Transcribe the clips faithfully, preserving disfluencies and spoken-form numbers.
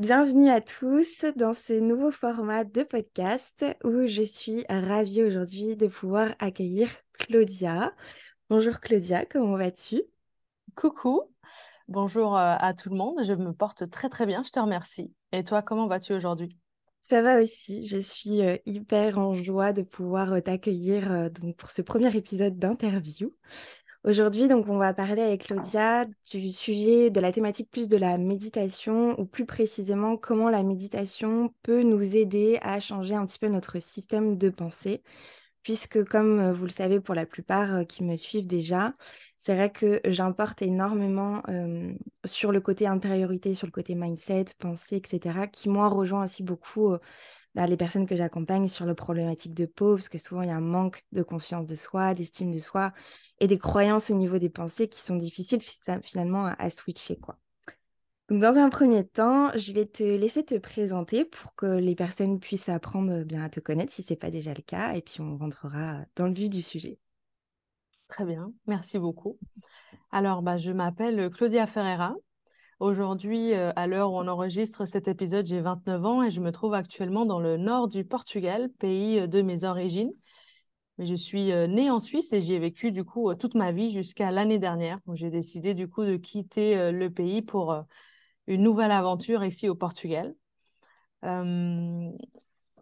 Bienvenue à tous dans ce nouveau format de podcast où je suis ravie aujourd'hui de pouvoir accueillir Claudia. Bonjour Claudia, comment vas-tu? Coucou, bonjour à tout le monde, je me porte très très bien, je te remercie. Et toi, comment vas-tu aujourd'hui? Ça va aussi, je suis hyper en joie de pouvoir t'accueillir donc, pour ce premier épisode d'interview. Aujourd'hui, donc, on va parler avec Claudia du sujet, de la thématique plus de la méditation, ou plus précisément comment la méditation peut nous aider à changer un petit peu notre système de pensée. Puisque, comme vous le savez pour la plupart qui me suivent déjà, c'est vrai que j'importe énormément euh, sur le côté intériorité, sur le côté mindset, pensée, et cetera, qui, moi, rejoint aussi beaucoup euh, bah, les personnes que j'accompagne sur la problématique de peau, parce que souvent, il y a un manque de confiance de soi, d'estime de soi, et des croyances au niveau des pensées qui sont difficiles finalement à, à switcher, quoi. Donc, dans un premier temps, je vais te laisser te présenter pour que les personnes puissent apprendre bien à te connaître si ce n'est pas déjà le cas, et puis on rentrera dans le vif du sujet. Très bien, merci beaucoup. Alors, bah, je m'appelle Claudia Ferreira. Aujourd'hui, à l'heure où on enregistre cet épisode, j'ai vingt-neuf ans et je me trouve actuellement dans le nord du Portugal, pays de mes origines. Mais je suis née en Suisse et j'y ai vécu du coup toute ma vie jusqu'à l'année dernière. Donc, j'ai décidé du coup de quitter le pays pour une nouvelle aventure ici au Portugal. Euh,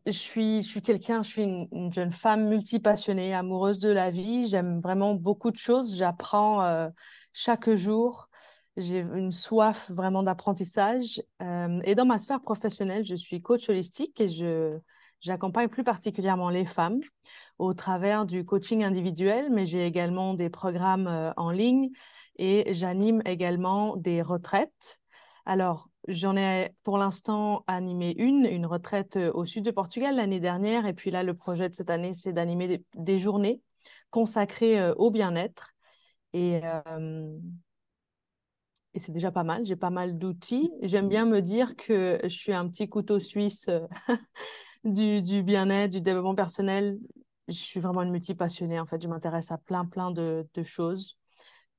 je suis, je suis quelqu'un, je suis une, une jeune femme multipassionnée, amoureuse de la vie. J'aime vraiment beaucoup de choses. J'apprends euh, chaque jour. J'ai une soif vraiment d'apprentissage. Euh, et dans ma sphère professionnelle, je suis coach holistique et je... J'accompagne plus particulièrement les femmes au travers du coaching individuel, mais j'ai également des programmes en ligne et j'anime également des retraites. Alors, j'en ai pour l'instant animé une, une retraite au sud du Portugal l'année dernière. Et puis là, le projet de cette année, c'est d'animer des, des journées consacrées au bien-être. Et... Euh, Et c'est déjà pas mal, j'ai pas mal d'outils. J'aime bien me dire que je suis un petit couteau suisse du, du bien-être, du développement personnel. Je suis vraiment une multipassionnée, en fait. Je m'intéresse à plein, plein de, de choses.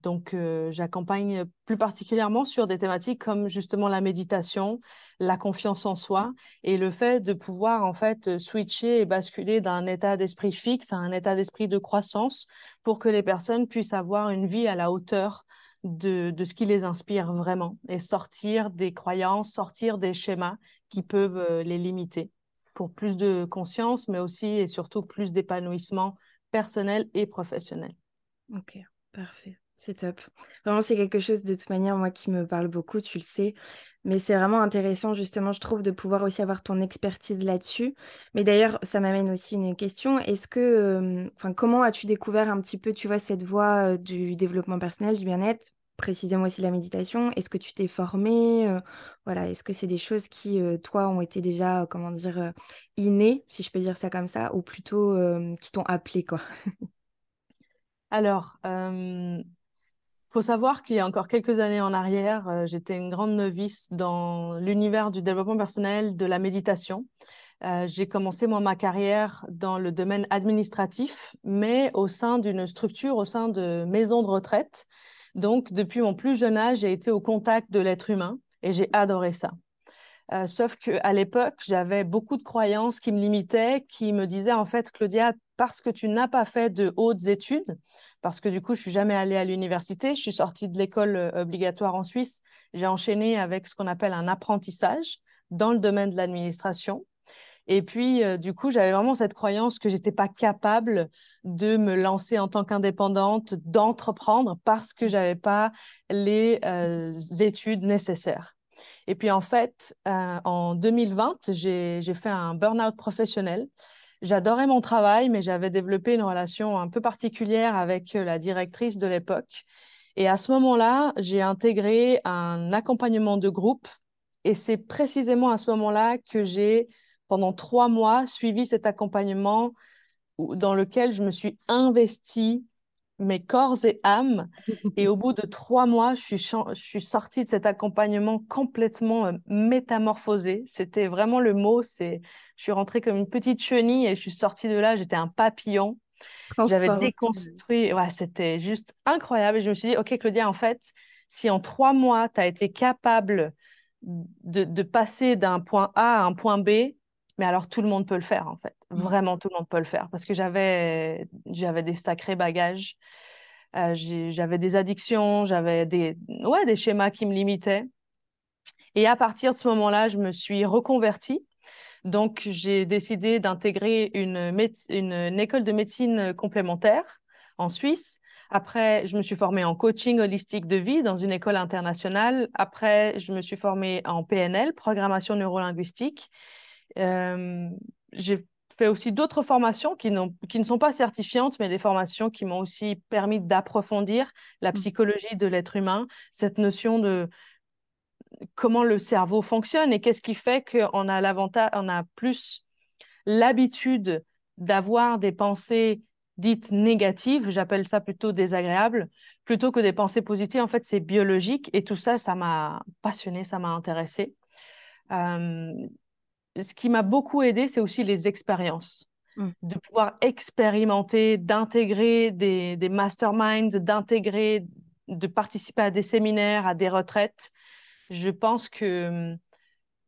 Donc, euh, j'accompagne plus particulièrement sur des thématiques comme justement la méditation, la confiance en soi et le fait de pouvoir, en fait, switcher et basculer d'un état d'esprit fixe à un état d'esprit de croissance pour que les personnes puissent avoir une vie à la hauteur De, de ce qui les inspire vraiment et sortir des croyances, sortir des schémas qui peuvent les limiter pour plus de conscience, mais aussi et surtout plus d'épanouissement personnel et professionnel. Ok, parfait, c'est top. Vraiment, c'est quelque chose de toute manière, moi, qui me parle beaucoup, tu le sais, mais c'est vraiment intéressant, justement, je trouve, de pouvoir aussi avoir ton expertise là-dessus. Mais d'ailleurs, ça m'amène aussi une question. Est-ce que, enfin, euh, comment as-tu découvert un petit peu, tu vois, cette voie euh, du développement personnel, du bien-être, précisément aussi la méditation? Est-ce que tu t'es formée euh, Voilà, est-ce que c'est des choses qui, euh, toi, ont été déjà, euh, comment dire, euh, innées, si je peux dire ça comme ça, ou plutôt euh, qui t'ont appelée, quoi? Alors... Euh... Il faut savoir qu'il y a encore quelques années en arrière, euh, j'étais une grande novice dans l'univers du développement personnel, de la méditation. Euh, j'ai commencé moi, ma carrière dans le domaine administratif, mais au sein d'une structure, au sein de maisons de retraite. Donc, depuis mon plus jeune âge, j'ai été au contact de l'être humain et j'ai adoré ça. Euh, sauf qu'à l'époque, j'avais beaucoup de croyances qui me limitaient, qui me disaient en fait, Claudia, parce que tu n'as pas fait de hautes études, parce que du coup, je ne suis jamais allée à l'université, je suis sortie de l'école obligatoire en Suisse, j'ai enchaîné avec ce qu'on appelle un apprentissage dans le domaine de l'administration. Et puis, euh, du coup, j'avais vraiment cette croyance que je n'étais pas capable de me lancer en tant qu'indépendante, d'entreprendre parce que je n'avais pas les euh, études nécessaires. Et puis, en fait, euh, en deux mille vingt, j'ai, j'ai fait un burn-out professionnel. J'adorais mon travail, mais j'avais développé une relation un peu particulière avec la directrice de l'époque. Et à ce moment-là, j'ai intégré un accompagnement de groupe. Et c'est précisément à ce moment-là que j'ai, pendant trois mois, suivi cet accompagnement dans lequel je me suis investie mes corps et âme. Et au bout de trois mois, je suis, ch- je suis sortie de cet accompagnement complètement euh, métamorphosée. C'était vraiment le mot. C'est... Je suis rentrée comme une petite chenille et je suis sortie de là. J'étais un papillon. J'avais déconstruit. Ouais, c'était juste incroyable. Et je me suis dit, OK, Claudia, en fait, si en trois mois, tu as été capable de, de passer d'un point A à un point B, mais alors tout le monde peut le faire en fait. Vraiment, tout le monde peut le faire parce que j'avais, j'avais des sacrés bagages. Euh, j'avais des addictions, j'avais des, ouais, des schémas qui me limitaient. Et à partir de ce moment-là, je me suis reconvertie. Donc, j'ai décidé d'intégrer une, une, une école de médecine complémentaire en Suisse. Après, je me suis formée en coaching holistique de vie dans une école internationale. Après, je me suis formée en P N L, programmation neurolinguistique. Euh, j'ai fait aussi d'autres formations qui, qui ne sont pas certifiantes, mais des formations qui m'ont aussi permis d'approfondir la psychologie de l'être humain, cette notion de comment le cerveau fonctionne et qu'est-ce qui fait qu'on a l'avantage, on a plus l'habitude d'avoir des pensées dites négatives, j'appelle ça plutôt désagréables, plutôt que des pensées positives. En fait, c'est biologique et tout ça, ça m'a passionnée, ça m'a intéressée. Euh, Ce qui m'a beaucoup aidée, c'est aussi les expériences. Mmh. De pouvoir expérimenter, d'intégrer des, des masterminds, d'intégrer, de participer à des séminaires, à des retraites. Je pense que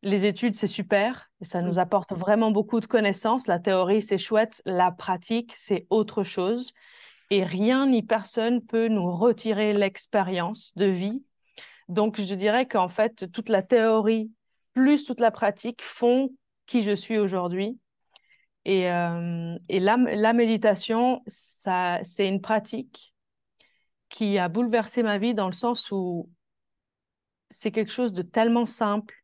les études, c'est super. Et ça nous apporte vraiment beaucoup de connaissances. La théorie, c'est chouette. La pratique, c'est autre chose. Et rien ni personne peut nous retirer l'expérience de vie. Donc, je dirais qu'en fait, toute la théorie plus toute la pratique font qui je suis aujourd'hui. Et, euh, et la, la méditation, ça, c'est une pratique qui a bouleversé ma vie dans le sens où c'est quelque chose de tellement simple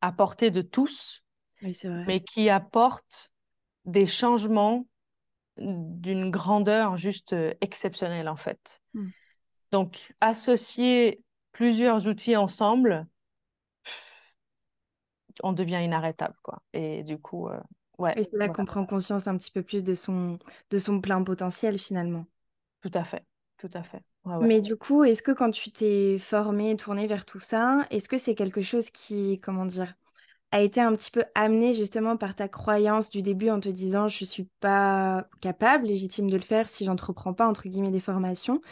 à portée de tous, oui, c'est vrai. Mais qui apporte des changements d'une grandeur juste exceptionnelle en fait. Mmh. Donc, associer plusieurs outils ensemble, on devient inarrêtable, quoi. Et du coup, euh, ouais. Et c'est là voilà. qu'on prend conscience un petit peu plus de son, de son plein potentiel, finalement. Tout à fait, tout à fait. Ouais, ouais. Mais du coup, est-ce que quand tu t'es formée, tournée vers tout ça, est-ce que c'est quelque chose qui, comment dire, a été un petit peu amené justement par ta croyance du début en te disant « je ne suis pas capable, légitime de le faire si je n'entreprends pas, entre guillemets, des formations ».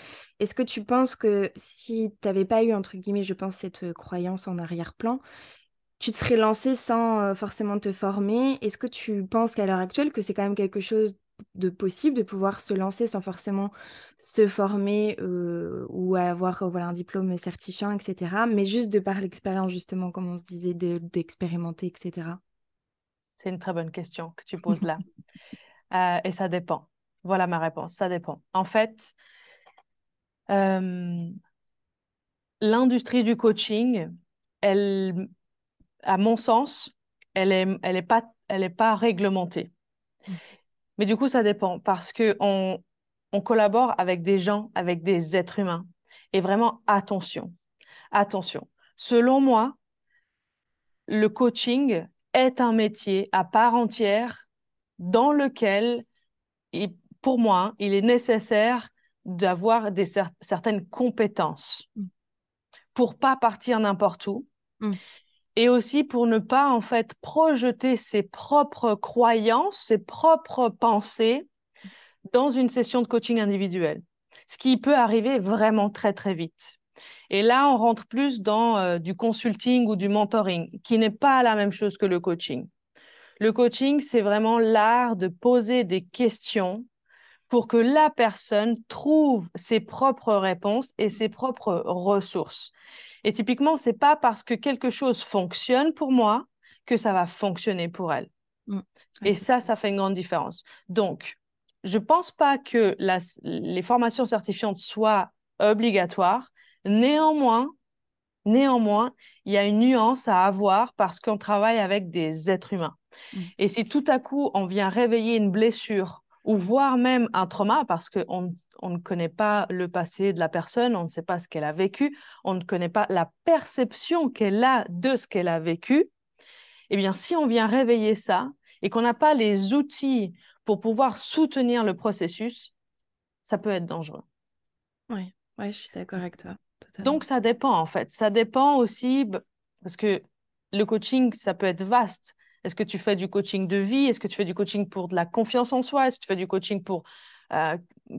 Est-ce que tu penses que si tu n'avais pas eu, entre guillemets, je pense, cette croyance en arrière-plan, tu te serais lancée sans forcément te former. Est-ce que tu penses qu'à l'heure actuelle, que c'est quand même quelque chose de possible de pouvoir se lancer sans forcément se former euh, ou avoir voilà, un diplôme certifiant, et cetera. Mais juste de par l'expérience, justement, comme on se disait, de, d'expérimenter, et cetera. C'est une très bonne question que tu poses là. euh, et ça dépend. Voilà ma réponse, ça dépend. En fait, euh, l'industrie du coaching, elle... à mon sens, elle n'est elle est pas, elle est pas réglementée. Mmh. Mais du coup, ça dépend parce qu'on on collabore avec des gens, avec des êtres humains. Et vraiment, attention, attention. Selon moi, le coaching est un métier à part entière dans lequel, il, pour moi, il est nécessaire d'avoir des cer- certaines compétences mmh. pour ne pas partir n'importe où. Mmh. Et aussi pour ne pas, en fait, projeter ses propres croyances, ses propres pensées dans une session de coaching individuelle. Ce qui peut arriver vraiment très, très vite. Et là, on rentre plus dans euh, du consulting ou du mentoring, qui n'est pas la même chose que le coaching. Le coaching, c'est vraiment l'art de poser des questions pour que la personne trouve ses propres réponses et ses propres ressources. Et typiquement, ce n'est pas parce que quelque chose fonctionne pour moi que ça va fonctionner pour elle. Mmh. Et ça, ça fait une grande différence. Donc, je ne pense pas que la, les formations certifiantes soient obligatoires. Néanmoins, néanmoins, il y a une nuance à avoir parce qu'on travaille avec des êtres humains. Mmh. Et si tout à coup, on vient réveiller une blessure ou voire même un trauma, parce qu'on on ne connaît pas le passé de la personne, on ne sait pas ce qu'elle a vécu, on ne connaît pas la perception qu'elle a de ce qu'elle a vécu, eh bien, si on vient réveiller ça et qu'on n'a pas les outils pour pouvoir soutenir le processus, ça peut être dangereux. Oui, ouais, je suis d'accord avec toi. Totalement. Donc, ça dépend, en fait. Ça dépend aussi, parce que le coaching, ça peut être vaste. Est-ce que tu fais du coaching de vie? Est-ce que tu fais du coaching pour de la confiance en soi? Est-ce que tu fais du coaching pour euh,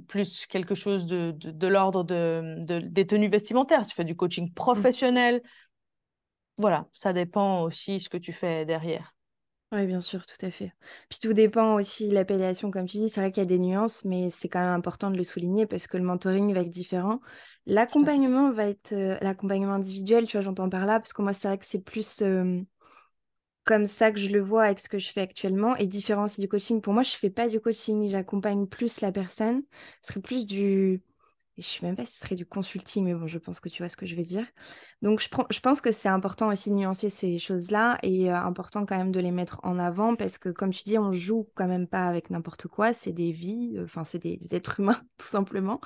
plus quelque chose de, de, de l'ordre de, de, des tenues vestimentaires? Tu fais du coaching professionnel? voilà, ça dépend aussi ce que tu fais derrière. Oui, bien sûr, tout à fait. Puis tout dépend aussi de l'appellation, comme tu dis. C'est vrai qu'il y a des nuances, mais c'est quand même important de le souligner parce que le mentoring va être différent. L'accompagnement va être euh, l'accompagnement individuel, tu vois, j'entends par là, parce que moi, c'est vrai que c'est plus euh, comme ça que je le vois avec ce que je fais actuellement. Et différent, c'est du coaching. Pour moi, je ne fais pas du coaching, j'accompagne plus la personne. Ce serait plus du... Je ne sais même pas si ce serait du consulting, mais bon, je pense que tu vois ce que je veux dire. Donc, je, prends, je pense que c'est important aussi de nuancer ces choses-là et euh, important quand même de les mettre en avant parce que, comme tu dis, on joue quand même pas avec n'importe quoi. C'est des vies, enfin, euh, c'est des, des êtres humains, tout simplement.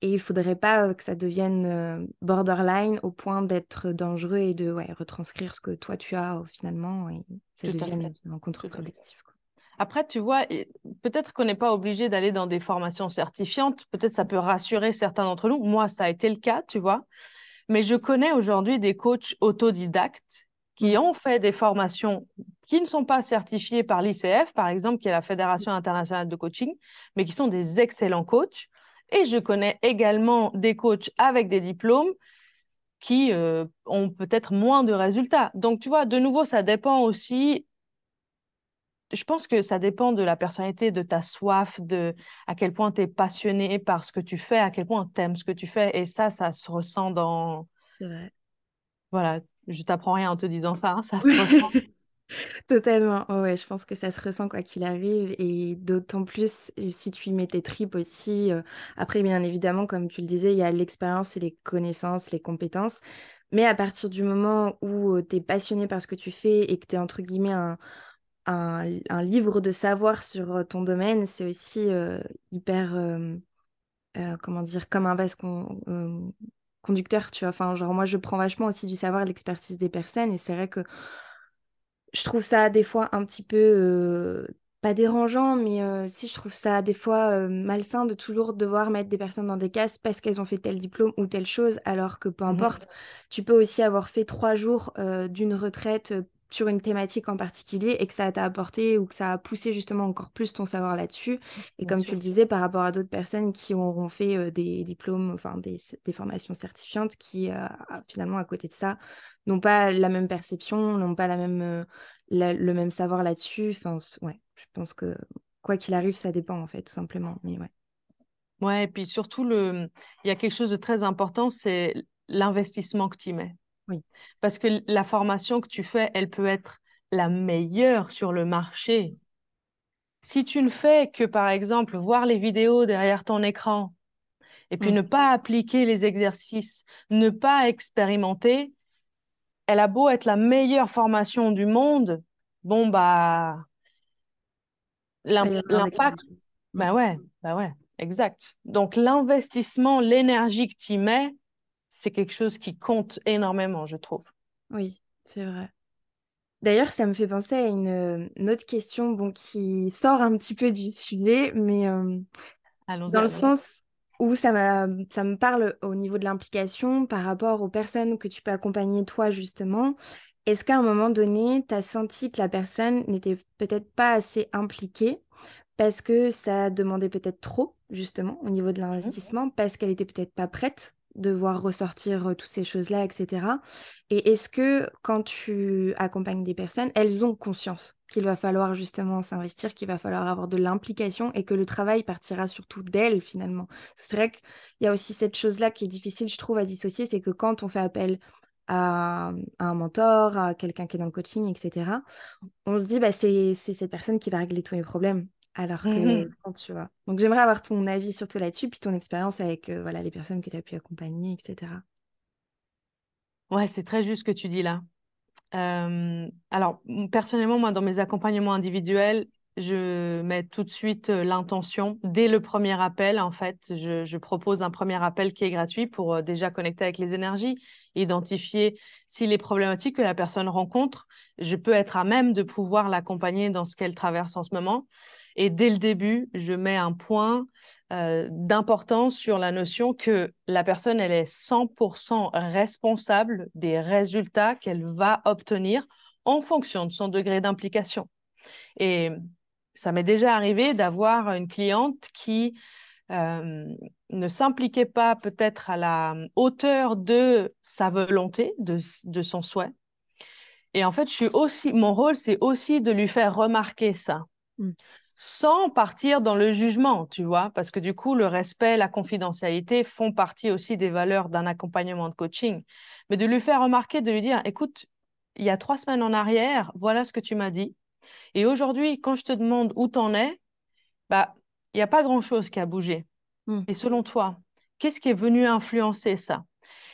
Et il ne faudrait pas euh, que ça devienne euh, borderline au point d'être dangereux et de ouais, retranscrire ce que toi, tu as euh, finalement. Et ça tout devienne un contre-productif. Après, tu vois, peut-être qu'on n'est pas obligé d'aller dans des formations certifiantes. Peut-être ça peut rassurer certains d'entre nous. Moi, ça a été le cas, tu vois. Mais je connais aujourd'hui des coachs autodidactes qui ont fait des formations qui ne sont pas certifiées par l'I C F, par exemple, qui est la Fédération internationale de coaching, mais qui sont des excellents coachs. Et je connais également des coachs avec des diplômes qui euh, ont peut-être moins de résultats. Donc, tu vois, de nouveau, ça dépend aussi... Je pense que ça dépend de la personnalité, de ta soif, de à quel point tu es passionné par ce que tu fais, à quel point tu aimes ce que tu fais. Et ça, ça se ressent dans... C'est vrai. Voilà, je t'apprends rien en te disant ça, hein, ça se ressent. Totalement, oh ouais, je pense que ça se ressent quoi qu'il arrive. Et d'autant plus, si tu y mets tes tripes aussi. Euh... Après, bien évidemment, comme tu le disais, il y a l'expérience et les connaissances, les compétences. Mais à partir du moment où tu es passionné par ce que tu fais et que tu es entre guillemets un... Un, un livre de savoir sur ton domaine, c'est aussi euh, hyper, euh, euh, comment dire, comme un vase con, euh, conducteur, tu vois. Enfin, genre, moi, je prends vachement aussi du savoir et l'expertise des personnes, et c'est vrai que je trouve ça des fois un petit peu, euh, pas dérangeant, mais euh, si je trouve ça des fois euh, malsain de toujours devoir mettre des personnes dans des cases parce qu'elles ont fait tel diplôme ou telle chose, alors que peu importe, mmh. tu peux aussi avoir fait trois jours euh, d'une retraite euh, sur une thématique en particulier et que ça t'a apporté ou que ça a poussé justement encore plus ton savoir là-dessus. Et Bien comme sûr. Tu le disais, par rapport à d'autres personnes qui auront fait euh, des diplômes, enfin des, des formations certifiantes qui, euh, finalement, à côté de ça, n'ont pas la même perception, n'ont pas la même, euh, la, le même savoir là-dessus. Enfin, ouais, je pense que quoi qu'il arrive, ça dépend en fait, tout simplement. Mais ouais. Ouais, et puis surtout, le... il y a quelque chose de très important, c'est l'investissement que tu y mets. Oui. Parce que la formation que tu fais, elle peut être la meilleure sur le marché. Si tu ne fais que, par exemple, voir les vidéos derrière ton écran et puis mmh. ne pas appliquer les exercices, ne pas expérimenter, elle a beau être la meilleure formation du monde, bon, bah, l'im- l'impact... Bah ouais, bah ouais, exact. Donc, l'investissement, l'énergie que tu y mets, c'est quelque chose qui compte énormément, je trouve. Oui, c'est vrai. D'ailleurs, ça me fait penser à une, une autre question bon, qui sort un petit peu du sujet, mais euh, dans le sens où ça, m'a, ça me parle au niveau de l'implication par rapport aux personnes que tu peux accompagner toi, justement. Est-ce qu'à un moment donné, tu as senti que la personne n'était peut-être pas assez impliquée parce que ça demandait peut-être trop, justement, au niveau de l'investissement, mmh. parce qu'elle n'était peut-être pas prête de voir ressortir toutes ces choses-là, et cetera. Et est-ce que quand tu accompagnes des personnes, elles ont conscience qu'il va falloir justement s'investir, qu'il va falloir avoir de l'implication et que le travail partira surtout d'elles finalement. C'est vrai qu'il y a aussi cette chose-là qui est difficile, je trouve, à dissocier, c'est que quand on fait appel à, à un mentor, à quelqu'un qui est dans le coaching, et cetera, on se dit, bah, c'est, c'est cette personne qui va régler tous mes problèmes. Alors que, mmh. tu vois. Donc, j'aimerais avoir ton avis surtout là-dessus, puis ton expérience avec euh, voilà, les personnes que tu as pu accompagner, et cetera. Ouais, c'est très juste ce que tu dis là. Euh, alors, personnellement, moi, dans mes accompagnements individuels, je mets tout de suite euh, l'intention. Dès le premier appel, en fait, je, je propose un premier appel qui est gratuit pour euh, déjà connecter avec les énergies, identifier si les problématiques que la personne rencontre, je peux être à même de pouvoir l'accompagner dans ce qu'elle traverse en ce moment. Et dès le début, je mets un point euh, d'importance sur la notion que la personne, elle est cent pour cent responsable des résultats qu'elle va obtenir en fonction de son degré d'implication. Et ça m'est déjà arrivé d'avoir une cliente qui euh, ne s'impliquait pas peut-être à la hauteur de sa volonté, de, de son souhait, Et en fait, je suis aussi, mon rôle, c'est aussi de lui faire remarquer ça, mm. sans partir dans le jugement, tu vois, parce que du coup, le respect, la confidentialité font partie aussi des valeurs d'un accompagnement de coaching. Mais de lui faire remarquer, de lui dire, écoute, il y a trois semaines en arrière, voilà ce que tu m'as dit. Et aujourd'hui, quand je te demande où t'en es, bah, il n'y a pas grand-chose qui a bougé. Mm. Et selon toi, qu'est-ce qui est venu influencer ça ?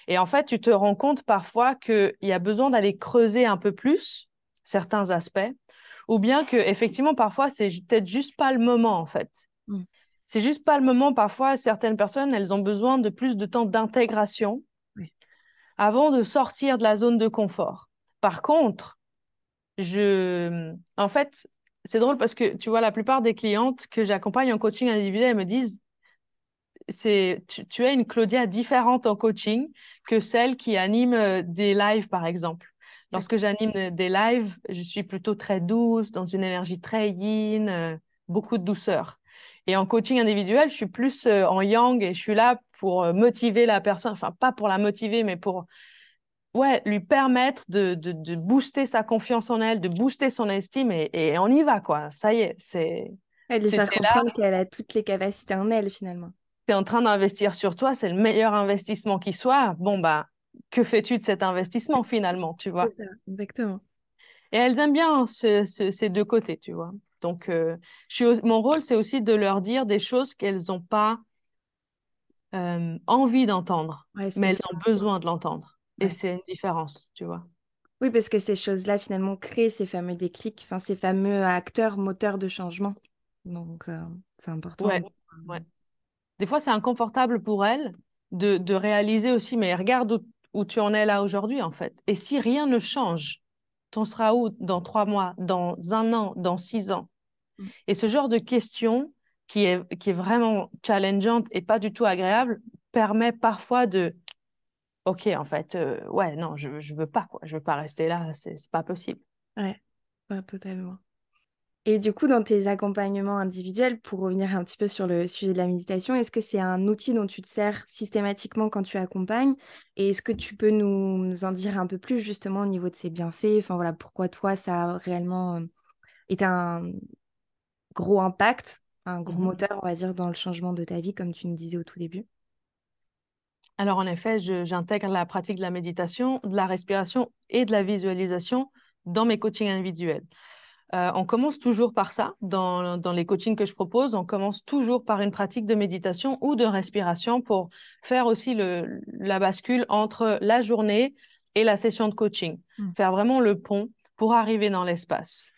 Et en fait, tu te rends compte parfois qu'il y a besoin d'aller creuser un peu plus certains aspects, ou bien qu'effectivement, parfois, c'est peut-être juste pas le moment, en fait. Mm. C'est juste pas le moment. Parfois, certaines personnes, elles ont besoin de plus de temps d'intégration oui. avant de sortir de la zone de confort. Par contre, je... en fait, c'est drôle parce que, tu vois, la plupart des clientes que j'accompagne en coaching individuel, elles me disent C'est, tu, tu as une Claudia différente en coaching que celle qui anime des lives, par exemple. Lorsque j'anime des lives, je suis plutôt très douce, dans une énergie très yin, euh, beaucoup de douceur. Et en coaching individuel, je suis plus euh, en yang et je suis là pour euh, motiver la personne, enfin pas pour la motiver, mais pour ouais, lui permettre de, de, de booster sa confiance en elle, de booster son estime et, et on y va, quoi. Ça y est, c'est... Elle lui fait comprendre qu'elle a toutes les capacités en elle, finalement. Tu es en train d'investir sur toi, c'est le meilleur investissement qui soit. Bon, bah, que fais-tu de cet investissement finalement, tu vois ? C'est ça, exactement. Et elles aiment bien ce, ce, ces deux côtés, tu vois. Donc, euh, je suis, mon rôle, c'est aussi de leur dire des choses qu'elles n'ont pas euh, envie d'entendre, ouais, mais elles ont besoin de l'entendre. Ouais. Et c'est une différence, tu vois. Oui, parce que ces choses-là, finalement, créent ces fameux déclics, enfin, ces fameux acteurs, moteurs de changement. Donc, euh, c'est important. Ouais, ouais. Des fois, c'est inconfortable pour elle de, de réaliser aussi, mais regarde où, où tu en es là aujourd'hui, en fait. Et si rien ne change, t'en seras où dans trois mois, dans un an, dans six ans ? Et ce genre de question qui est, qui est vraiment challengeante et pas du tout agréable permet parfois de... Ok, en fait, euh, ouais, non, je ne veux pas, quoi. Je ne veux pas rester là, c'est pas possible. Ouais, ouais, totalement. Et du coup, dans tes accompagnements individuels, pour revenir un petit peu sur le sujet de la méditation, est-ce que c'est un outil dont tu te sers systématiquement quand tu accompagnes ? Et est-ce que tu peux nous, nous en dire un peu plus justement au niveau de ses bienfaits ? Enfin voilà, pourquoi toi, ça a réellement été un gros impact, un gros mmh. moteur, on va dire, dans le changement de ta vie, comme tu nous disais au tout début ? Alors en effet, je, j'intègre la pratique de la méditation, de la respiration et de la visualisation dans mes coachings individuels. Euh, on commence toujours par ça, dans, dans les coachings que je propose, on commence toujours par une pratique de méditation ou de respiration pour faire aussi le, la bascule entre la journée et la session de coaching, mmh. faire vraiment le pont pour arriver dans l'espace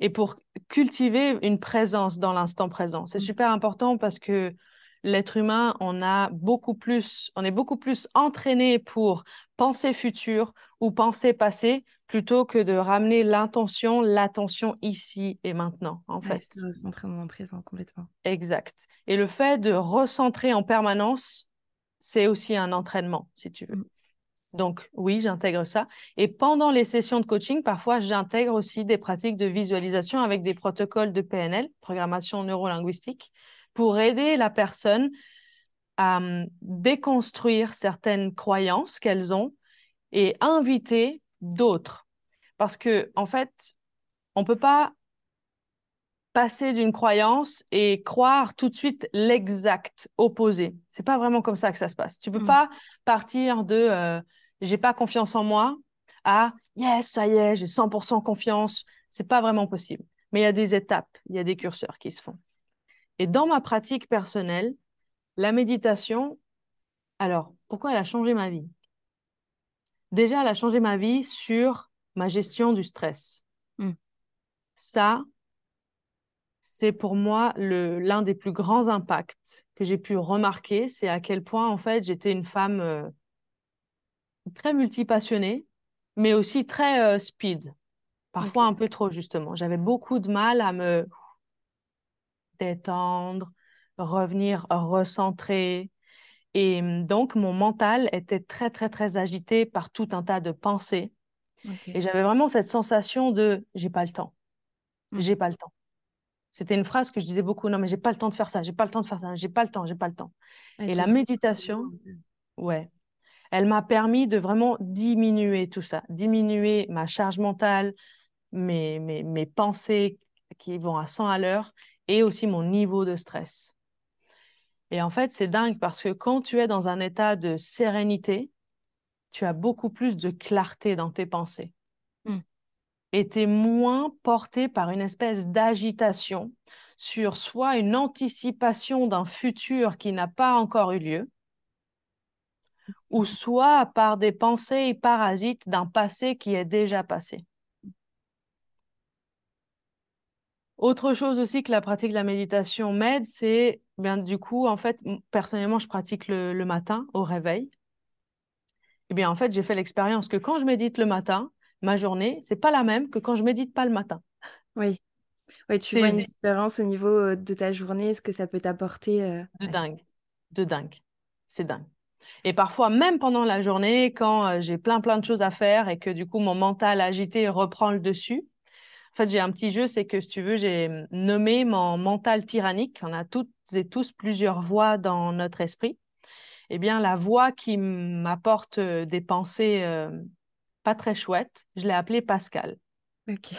et pour cultiver une présence dans l'instant présent. C'est mmh. super important parce que l'être humain, on, a beaucoup plus, on est beaucoup plus entraîné pour penser futur ou penser passé plutôt que de ramener l'intention, l'attention ici et maintenant, en ouais, fait. Le recentrement en présent, complètement. Exact. Et le fait de recentrer en permanence, c'est aussi un entraînement, si tu veux. Mm. Donc, oui, j'intègre ça. Et pendant les sessions de coaching, parfois, j'intègre aussi des pratiques de visualisation avec des protocoles de P N L, programmation neuro-linguistique, pour aider la personne à déconstruire certaines croyances qu'elles ont et inviter d'autres. Parce que, en fait, on ne peut pas passer d'une croyance et croire tout de suite l'exact opposé. Ce n'est pas vraiment comme ça que ça se passe. Tu ne peux mmh. pas partir de euh, « j'ai pas confiance en moi » à « yes, ça y est, j'ai cent pour cent confiance ». Ce n'est pas vraiment possible. Mais il y a des étapes, il y a des curseurs qui se font. Et dans ma pratique personnelle, la méditation, alors, pourquoi elle a changé ma vie ? Déjà, elle a changé ma vie sur ma gestion du stress. Mm. Ça, c'est pour moi le, l'un des plus grands impacts que j'ai pu remarquer. C'est à quel point, en fait, j'étais une femme euh, très multipassionnée, mais aussi très euh, speed. Parfois okay. un peu trop, justement. J'avais beaucoup de mal à me détendre, revenir recentrer. Et donc, mon mental était très, très, très agité par tout un tas de pensées. Okay. Et j'avais vraiment cette sensation de « j'ai pas le temps, j'ai pas le temps ». C'était une phrase que je disais beaucoup « non, mais j'ai pas le temps de faire ça, j'ai pas le temps de faire ça, j'ai pas le temps, j'ai pas le temps ». Et la méditation, ouais, elle m'a permis de vraiment diminuer tout ça, diminuer ma charge mentale, mes, mes, mes pensées qui vont à cent à l'heure et aussi mon niveau de stress. Et en fait, c'est dingue parce que quand tu es dans un état de sérénité, tu as beaucoup plus de clarté dans tes pensées. Mmh. Et tu es moins porté par une espèce d'agitation sur soit une anticipation d'un futur qui n'a pas encore eu lieu, ou soit par des pensées parasites d'un passé qui est déjà passé. Autre chose aussi que la pratique de la méditation m'aide, c'est, bien du coup, en fait, personnellement, je pratique le, le matin au réveil. Eh bien, en fait, j'ai fait l'expérience que quand je médite le matin, ma journée, c'est pas la même que quand je médite pas le matin. Oui. Oui, tu vois une différence au niveau de ta journée, ce que ça peut t'apporter. Euh... De dingue, de dingue, c'est dingue. Et parfois, même pendant la journée, quand j'ai plein plein de choses à faire et que du coup, mon mental agité reprend le dessus, en fait, j'ai un petit jeu, c'est que si tu veux, j'ai nommé mon mental tyrannique. On a toutes et tous plusieurs voix dans notre esprit. Eh bien, la voix qui m'apporte des pensées euh, pas très chouettes, je l'ai appelée Pascal. Ok.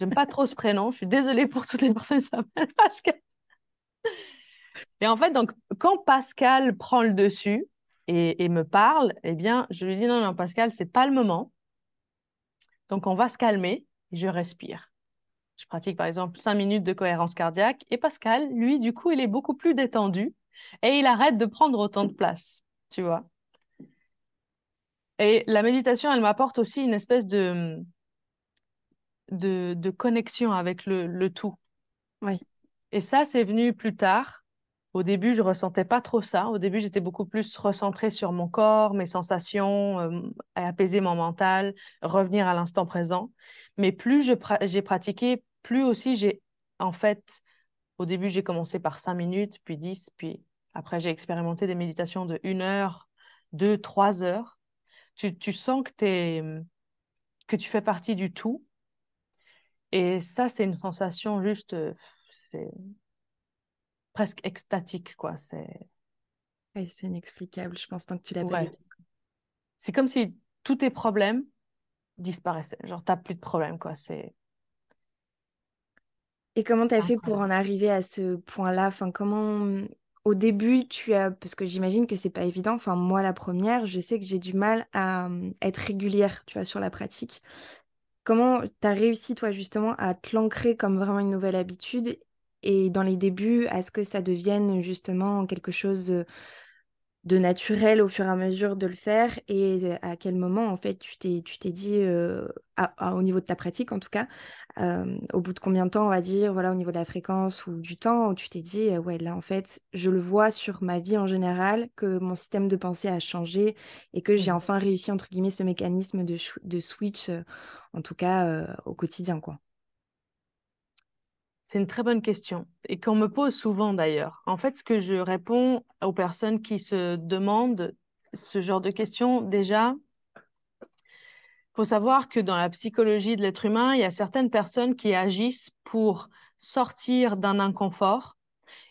J'aime pas trop ce prénom. Je suis désolée pour toutes les personnes qui s'appellent Pascal. Et en fait, donc, quand Pascal prend le dessus et, et me parle, eh bien, je lui dis non, non, Pascal, c'est pas le moment. Donc, on va se calmer. Je respire. Je pratique par exemple cinq minutes de cohérence cardiaque et Pascal, lui, du coup, il est beaucoup plus détendu et il arrête de prendre autant de place, tu vois. Et la méditation, elle m'apporte aussi une espèce de, de, de connexion avec le, le tout. Oui. Et ça, c'est venu plus tard. Au début, je ne ressentais pas trop ça. Au début, j'étais beaucoup plus recentrée sur mon corps, mes sensations, euh, apaiser mon mental, revenir à l'instant présent. Mais plus je pra- j'ai pratiqué, plus aussi j'ai... En fait, au début, j'ai commencé par cinq minutes, puis dix, puis après, j'ai expérimenté des méditations de une heure, deux, trois heures. Tu, tu sens que, t'es, que tu fais partie du tout. Et ça, c'est une sensation juste... C'est... presque extatique, quoi. C'est... Oui, c'est inexplicable, je pense, tant que tu l'as pas vécu. C'est comme si tous tes problèmes disparaissaient. Genre, t'as plus de problèmes, quoi. C'est... Et comment t'as fait pour en arriver à ce point-là? Enfin, comment... Au début, tu as... Parce que j'imagine que c'est pas évident. Enfin, moi, la première, je sais que j'ai du mal à être régulière, tu vois, sur la pratique. Comment t'as réussi, toi, justement, à te l'ancrer comme vraiment une nouvelle habitude? Et dans les débuts, à ce que ça devienne justement quelque chose de naturel au fur et à mesure de le faire? Et à quel moment, en fait, tu t'es, tu t'es dit, euh, à, à, au niveau de ta pratique en tout cas, euh, au bout de combien de temps, on va dire, voilà, au niveau de la fréquence ou du temps, où tu t'es dit, euh, ouais, là, en fait, je le vois sur ma vie en général, que mon système de pensée a changé et que j'ai enfin réussi, entre guillemets, ce mécanisme de, ch- de switch, euh, en tout cas, euh, au quotidien, quoi. C'est une très bonne question et qu'on me pose souvent d'ailleurs. En fait, ce que je réponds aux personnes qui se demandent ce genre de questions, déjà, il faut savoir que dans la psychologie de l'être humain, il y a certaines personnes qui agissent pour sortir d'un inconfort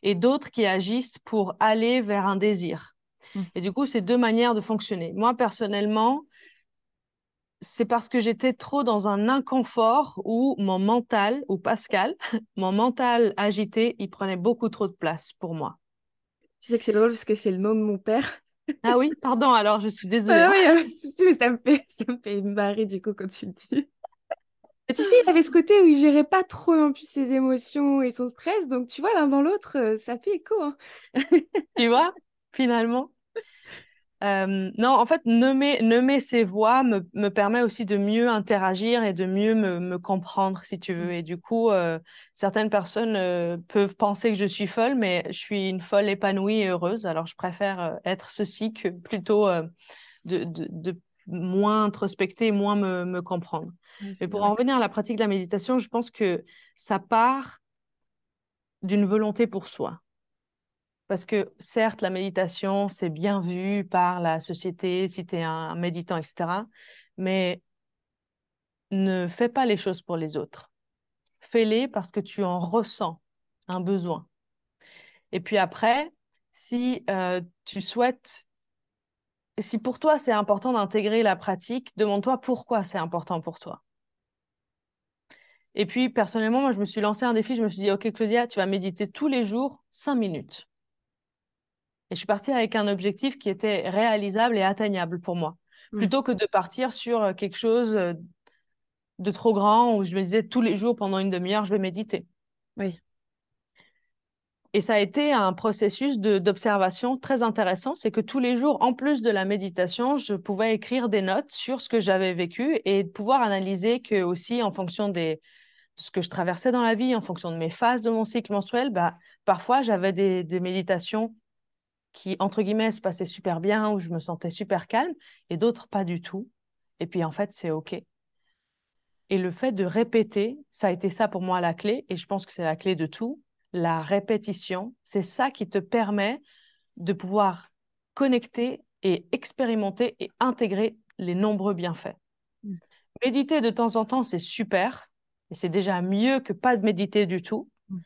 et d'autres qui agissent pour aller vers un désir. Mmh. Et du coup, c'est deux manières de fonctionner. Moi, personnellement, c'est parce que j'étais trop dans un inconfort où mon mental, ou Pascal, mon mental agité, il prenait beaucoup trop de place pour moi. Tu sais que c'est drôle parce que c'est le nom de mon père. Ah oui, pardon, alors je suis désolée. Ah oui, mais ça me fait, ça me fait marrer du coup quand tu le dis. Et tu sais, il avait ce côté où il ne gérait pas trop en plus ses émotions et son stress, donc tu vois, l'un dans l'autre, ça fait écho. Hein. Tu vois, finalement. Euh, non, en fait, nommer, nommer ces voix me, me permet aussi de mieux interagir et de mieux me, me comprendre, si tu veux. Et du coup, euh, certaines personnes euh, peuvent penser que je suis folle, mais je suis une folle épanouie et heureuse. Alors, je préfère euh, être ceci que plutôt euh, de, de, de moins introspecter, moins me, me comprendre. Mais pour en revenir à la pratique de la méditation, je pense que ça part d'une volonté pour soi. Parce que certes, la méditation, c'est bien vu par la société, si tu es un méditant, et cetera. Mais ne fais pas les choses pour les autres. Fais-les parce que tu en ressens un besoin. Et puis après, si euh, tu souhaites si pour toi c'est important d'intégrer la pratique, demande-toi pourquoi c'est important pour toi. Et puis, personnellement, moi, je me suis lancé un défi. Je me suis dit, OK, Claudia, tu vas méditer tous les jours cinq minutes. Et je suis partie avec un objectif qui était réalisable et atteignable pour moi. Mmh. Plutôt que de partir sur quelque chose de trop grand où je me disais tous les jours, pendant une demi-heure, je vais méditer. Oui. Et ça a été un processus d'observation très intéressant. C'est que tous les jours, en plus de la méditation, je pouvais écrire des notes sur ce que j'avais vécu et pouvoir analyser que aussi, en fonction des... ce que je traversais dans la vie, en fonction de mes phases de mon cycle menstruel, bah, parfois j'avais des, des méditations qui, entre guillemets, se passaient super bien, où je me sentais super calme, et d'autres pas du tout. Et puis en fait, c'est OK. Et le fait de répéter, ça a été ça pour moi la clé, et je pense que c'est la clé de tout, la répétition. C'est ça qui te permet de pouvoir connecter et expérimenter et intégrer les nombreux bienfaits. Mmh. Méditer de temps en temps, c'est super. Et c'est déjà mieux que pas de méditer du tout. Mmh.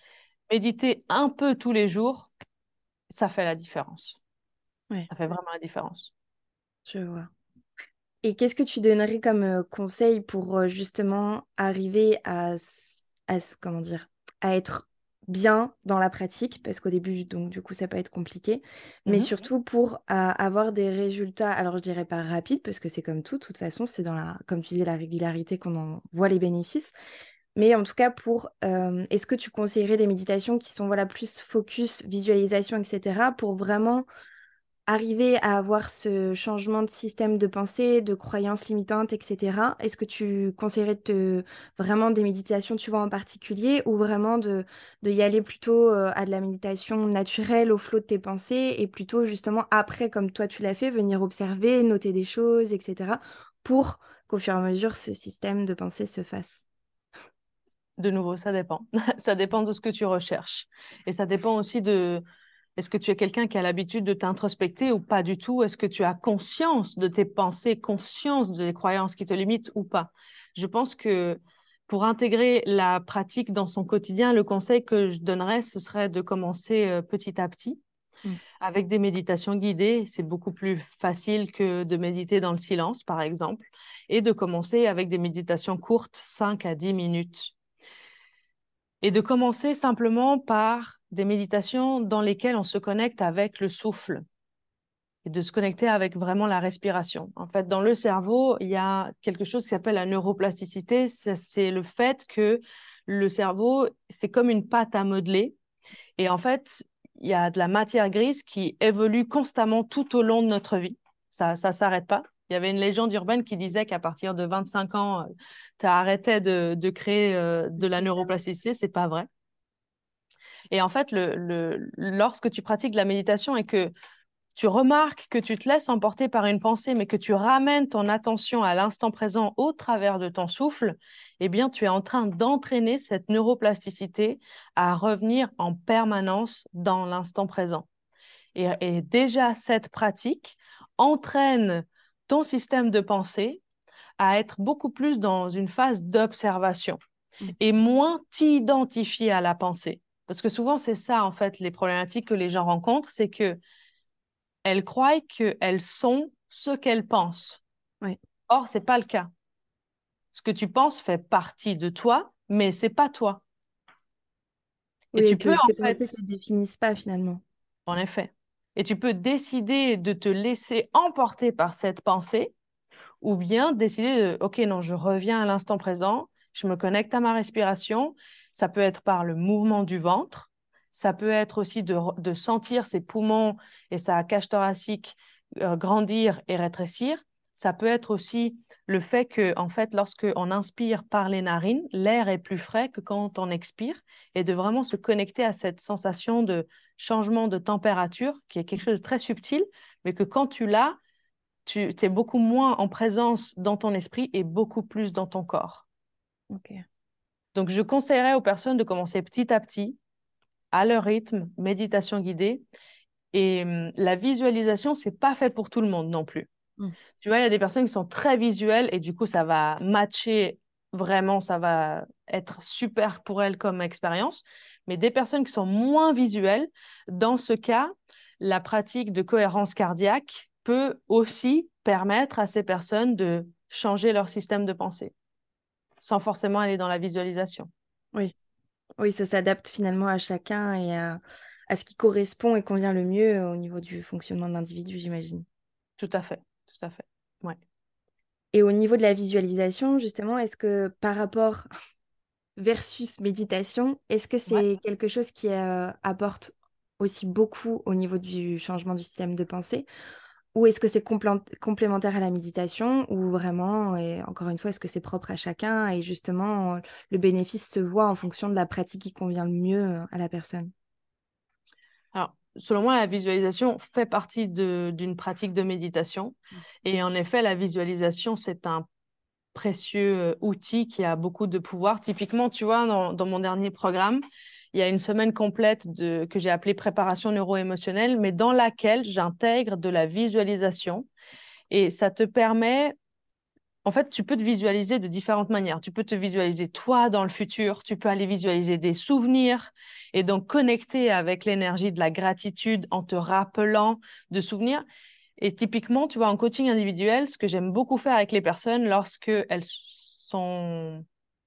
Méditer un peu tous les jours, ça fait la différence. Oui. Ça fait vraiment la différence. Je vois. Et qu'est-ce que tu donnerais comme conseil pour justement arriver à, à, comment dire, à être bien dans la pratique, parce qu'au début, donc du coup, ça peut être compliqué, mais mmh. surtout pour euh, avoir des résultats, alors je dirais pas rapides, parce que c'est comme tout, de toute façon, c'est dans la, comme tu disais, la régularité qu'on en voit les bénéfices, mais en tout cas, pour, euh, est-ce que tu conseillerais des méditations qui sont voilà, plus focus, visualisation, et cetera, pour vraiment arriver à avoir ce changement de système de pensée, de croyances limitantes, et cetera. Est-ce que tu conseillerais de te... vraiment des méditations, tu vois, en particulier, ou vraiment de, de y aller plutôt à de la méditation naturelle, au flot de tes pensées, et plutôt justement après, comme toi tu l'as fait, venir observer, noter des choses, et cetera, pour qu'au fur et à mesure, ce système de pensée se fasse? De nouveau, ça dépend. Ça dépend de ce que tu recherches. Et ça dépend aussi de... Est-ce que tu es quelqu'un qui a l'habitude de t'introspecter ou pas du tout? Est-ce que tu as conscience de tes pensées, conscience des croyances qui te limitent ou pas? Je pense que pour intégrer la pratique dans son quotidien, le conseil que je donnerais, ce serait de commencer petit à petit mmh. avec des méditations guidées. C'est beaucoup plus facile que de méditer dans le silence, par exemple, et de commencer avec des méditations courtes, cinq à dix minutes. Et de commencer simplement par des méditations dans lesquelles on se connecte avec le souffle et de se connecter avec vraiment la respiration. En fait, dans le cerveau, il y a quelque chose qui s'appelle la neuroplasticité. C'est le fait que le cerveau, c'est comme une pâte à modeler. Et en fait, il y a de la matière grise qui évolue constamment tout au long de notre vie. Ça ne s'arrête pas. Il y avait une légende urbaine qui disait qu'à partir de vingt-cinq ans, tu arrêtais de, de créer de la neuroplasticité. Ce n'est pas vrai. Et en fait, le, le, lorsque tu pratiques la méditation et que tu remarques que tu te laisses emporter par une pensée, mais que tu ramènes ton attention à l'instant présent au travers de ton souffle, eh bien, tu es en train d'entraîner cette neuroplasticité à revenir en permanence dans l'instant présent. Et, et déjà, cette pratique entraîne ton système de pensée à être beaucoup plus dans une phase d'observation et moins t'identifier à la pensée. Parce que souvent, c'est ça, en fait, les problématiques que les gens rencontrent, c'est qu'elles croient qu'elles sont ce qu'elles pensent. Oui. Or, ce n'est pas le cas. Ce que tu penses fait partie de toi, mais ce n'est pas toi. Oui, et tu et peux, en fait... Tes pensées ne te définissent pas, finalement. En effet. Et tu peux décider de te laisser emporter par cette pensée ou bien décider de, OK, non, je reviens à l'instant présent, je me connecte à ma respiration. Ça peut être par le mouvement du ventre, ça peut être aussi de, de sentir ses poumons et sa cage thoracique euh, grandir et rétrécir. Ça peut être aussi le fait que, en fait, lorsqu'on inspire par les narines, l'air est plus frais que quand on expire, et de vraiment se connecter à cette sensation de changement de température, qui est quelque chose de très subtil, mais que quand tu l'as, tu es beaucoup moins en présence dans ton esprit et beaucoup plus dans ton corps. Ok. Donc, je conseillerais aux personnes de commencer petit à petit, à leur rythme, méditation guidée. Et hum, la visualisation, ce n'est pas fait pour tout le monde non plus. Mmh. Tu vois, il y a des personnes qui sont très visuelles et du coup, ça va matcher vraiment, ça va être super pour elles comme expérience. Mais des personnes qui sont moins visuelles, dans ce cas, la pratique de cohérence cardiaque peut aussi permettre à ces personnes de changer leur système de pensée, sans forcément aller dans la visualisation. Oui, oui, ça s'adapte finalement à chacun et à, à ce qui correspond et convient le mieux au niveau du fonctionnement de l'individu, j'imagine. Tout à fait, tout à fait, ouais. Et au niveau de la visualisation, justement, est-ce que par rapport versus méditation, est-ce que c'est ouais. quelque chose qui euh, apporte aussi beaucoup au niveau du changement du système de pensée, ou est-ce que c'est complémentaire à la méditation, ou vraiment, et encore une fois, est-ce que c'est propre à chacun et justement le bénéfice se voit en fonction de la pratique qui convient le mieux à la personne? Alors, selon moi, la visualisation fait partie de, d'une pratique de méditation, et en effet, la visualisation, c'est un précieux outil qui a beaucoup de pouvoir. Typiquement, tu vois, dans, dans mon dernier programme, il y a une semaine complète de, que j'ai appelée préparation neuro-émotionnelle, mais dans laquelle j'intègre de la visualisation. Et ça te permet... En fait, tu peux te visualiser de différentes manières. Tu peux te visualiser toi dans le futur, tu peux aller visualiser des souvenirs et donc connecter avec l'énergie de la gratitude en te rappelant de souvenirs. Et typiquement, tu vois, en coaching individuel, ce que j'aime beaucoup faire avec les personnes lorsqu'elles sont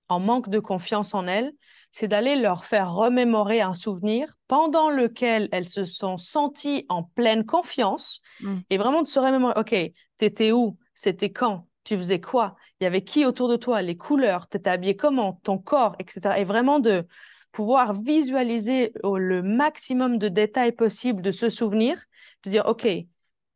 en manque de confiance en elles, c'est d'aller leur faire remémorer un souvenir pendant lequel elles se sont senties en pleine confiance mmh. et vraiment de se remémorer, ok, t'étais où, c'était quand, tu faisais quoi, il y avait qui autour de toi, les couleurs, t'étais habillée comment, ton corps, et cetera. Et vraiment de pouvoir visualiser le maximum de détails possibles de ce souvenir, de dire, ok,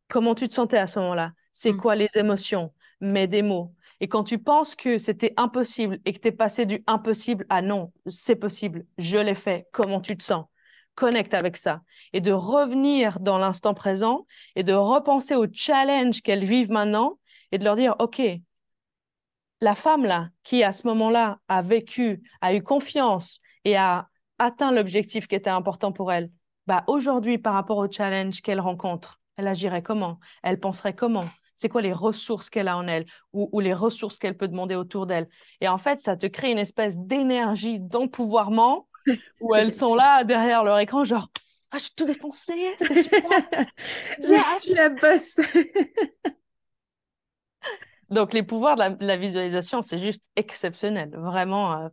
comment tu te sentais à ce moment-là, c'est mmh. quoi les émotions, mets des mots. Et quand tu penses que c'était impossible et que tu es passé du impossible à non, c'est possible, je l'ai fait, comment tu te sens? Connecte avec ça. Et de revenir dans l'instant présent et de repenser au challenge qu'elles vivent maintenant et de leur dire, ok, la femme là, qui à ce moment-là a vécu, a eu confiance et a atteint l'objectif qui était important pour elle, bah aujourd'hui, par rapport au challenge qu'elle rencontre, elle agirait comment? Elle penserait comment? C'est quoi les ressources qu'elle a en elle ou, ou les ressources qu'elle peut demander autour d'elle. Et en fait, ça te crée une espèce d'énergie d'empouvoirment où elles sont là derrière leur écran, genre « Ah, je suis tout défoncée, c'est super yes !» Je suis la bosse. Donc, les pouvoirs de la, de la visualisation, c'est juste exceptionnel, vraiment. Euh...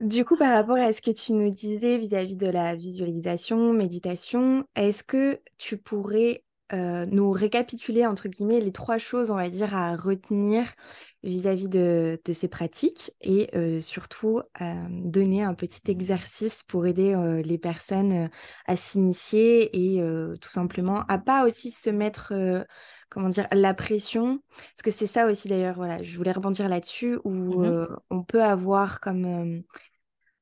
Du coup, par rapport à ce que tu nous disais vis-à-vis de la visualisation, méditation, est-ce que tu pourrais... Euh, nous récapituler, entre guillemets, les trois choses, on va dire, à retenir vis-à-vis de, de ces pratiques et euh, surtout euh, donner un petit exercice pour aider euh, les personnes à s'initier et euh, tout simplement à pas aussi se mettre, euh, comment dire, la pression. Parce que c'est ça aussi, d'ailleurs, voilà, je voulais rebondir là-dessus où mm-hmm. euh, on peut avoir comme... Euh,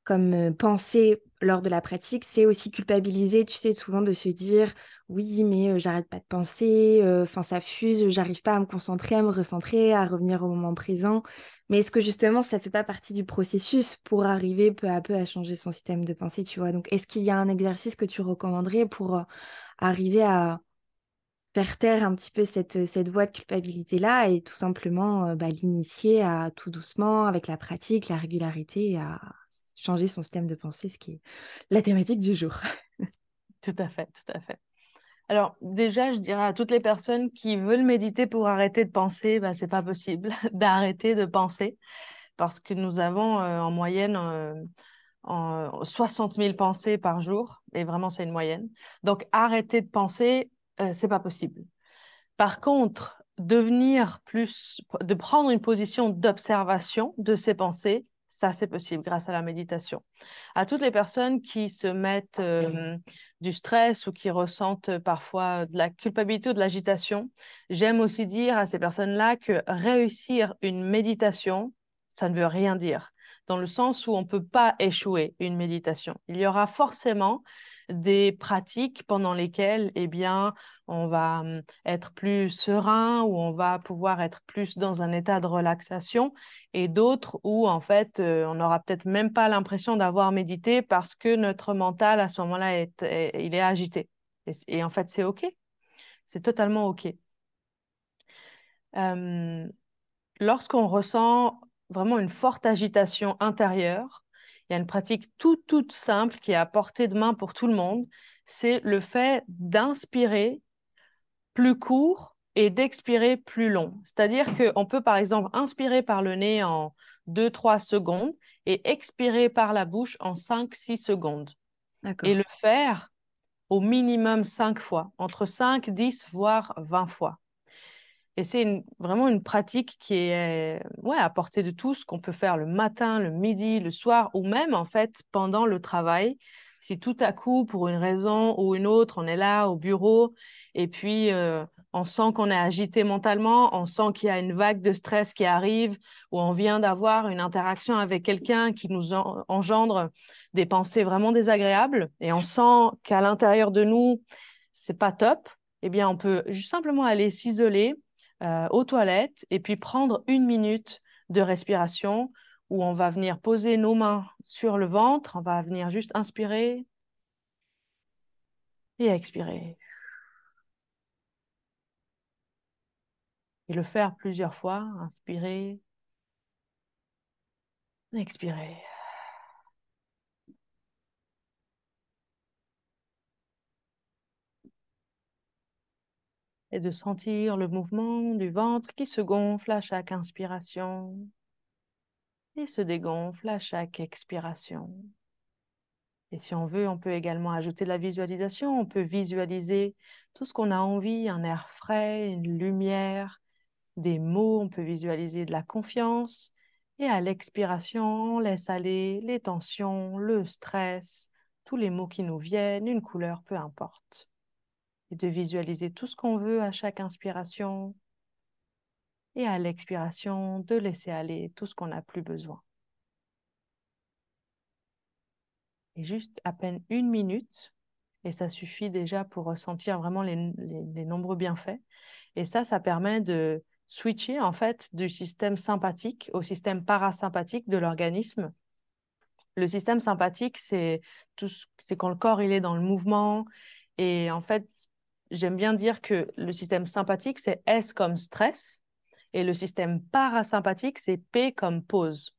comme penser lors de la pratique, c'est aussi culpabiliser, tu sais, souvent de se dire « oui, mais j'arrête pas de penser, enfin euh, ça fuse, j'arrive pas à me concentrer, à me recentrer, à revenir au moment présent ». Mais est-ce que justement, ça fait pas partie du processus pour arriver peu à peu à changer son système de pensée, tu vois? Donc, est-ce qu'il y a un exercice que tu recommanderais pour euh, arriver à faire taire un petit peu cette, cette voie de culpabilité-là et tout simplement euh, bah, l'initier à tout doucement, avec la pratique, la régularité, à... changer son système de pensée, ce qui est la thématique du jour. Tout à fait, tout à fait. Alors déjà, je dirais à toutes les personnes qui veulent méditer pour arrêter de penser, bah, c'est pas possible d'arrêter de penser parce que nous avons euh, en moyenne euh, en soixante mille pensées par jour et vraiment c'est une moyenne. Donc arrêter de penser, euh, c'est pas possible. Par contre, devenir plus, de prendre une position d'observation de ces pensées, ça, c'est possible grâce à la méditation. À toutes les personnes qui se mettent euh, mmh. du stress ou qui ressentent parfois de la culpabilité ou de l'agitation, j'aime aussi dire à ces personnes-là que réussir une méditation, ça ne veut rien dire, dans le sens où on ne peut pas échouer une méditation. Il y aura forcément des pratiques pendant lesquelles eh bien, on va être plus serein ou on va pouvoir être plus dans un état de relaxation et d'autres où en fait euh, on n'aura peut-être même pas l'impression d'avoir médité parce que notre mental à ce moment-là est, est, il est agité. Et, et en fait c'est ok, c'est totalement ok. Euh, lorsqu'on ressent vraiment une forte agitation intérieure, il y a une pratique toute, toute simple qui est à portée de main pour tout le monde, c'est le fait d'inspirer plus court et d'expirer plus long. C'est-à-dire qu'on peut, par exemple, inspirer par le nez en deux à trois secondes et expirer par la bouche en cinq à six secondes. D'accord. Et le faire au minimum cinq fois, entre cinq, dix, voire vingt fois. Et c'est une, vraiment une pratique qui est ouais, à portée de tous, qu'on peut faire le matin, le midi, le soir, ou même en fait pendant le travail. Si tout à coup, pour une raison ou une autre, on est là au bureau et puis euh, on sent qu'on est agité mentalement, on sent qu'il y a une vague de stress qui arrive ou on vient d'avoir une interaction avec quelqu'un qui nous en- engendre des pensées vraiment désagréables et on sent qu'à l'intérieur de nous, c'est pas top, eh bien on peut juste simplement aller s'isoler euh, aux toilettes et puis prendre une minute de respiration où on va venir poser nos mains sur le ventre, on va venir juste inspirer et expirer. Et le faire plusieurs fois, inspirer, expirer. Et de sentir le mouvement du ventre qui se gonfle à chaque inspiration. Et se dégonfle à chaque expiration. Et si on veut, on peut également ajouter de la visualisation. On peut visualiser tout ce qu'on a envie, un air frais, une lumière, des mots. On peut visualiser de la confiance. Et à l'expiration, on laisse aller les tensions, le stress, tous les mots qui nous viennent, une couleur, peu importe. Et de visualiser tout ce qu'on veut à chaque inspiration. Et à l'expiration, de laisser aller tout ce qu'on n'a plus besoin. Et juste à peine une minute, et ça suffit déjà pour ressentir vraiment les, les, les nombreux bienfaits. Et ça, ça permet de switcher en fait du système sympathique au système parasympathique de l'organisme. Le système sympathique, c'est, tout, c'est quand le corps il est dans le mouvement. Et en fait, j'aime bien dire que le système sympathique, c'est S comme stress. Et le système parasympathique, c'est P comme pause.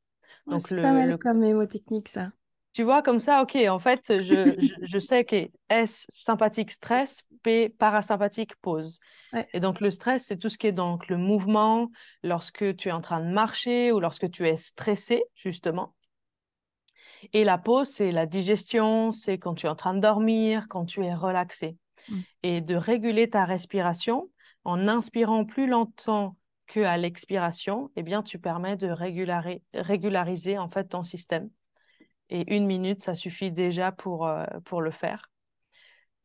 Oh, donc c'est le, pas mal le... comme mnémotechnique, ça. Tu vois, comme ça, ok, en fait, je, je, je sais que S, sympathique, stress, P, parasympathique, pause. Ouais. Et donc, le stress, c'est tout ce qui est donc le mouvement, lorsque tu es en train de marcher ou lorsque tu es stressé, justement. Et la pause, c'est la digestion, c'est quand tu es en train de dormir, quand tu es relaxé. Mmh. Et de réguler ta respiration en inspirant plus longtemps qu'à l'expiration, eh bien, tu permets de régulari- régulariser en fait, ton système. Et une minute, ça suffit déjà pour, euh, pour le faire.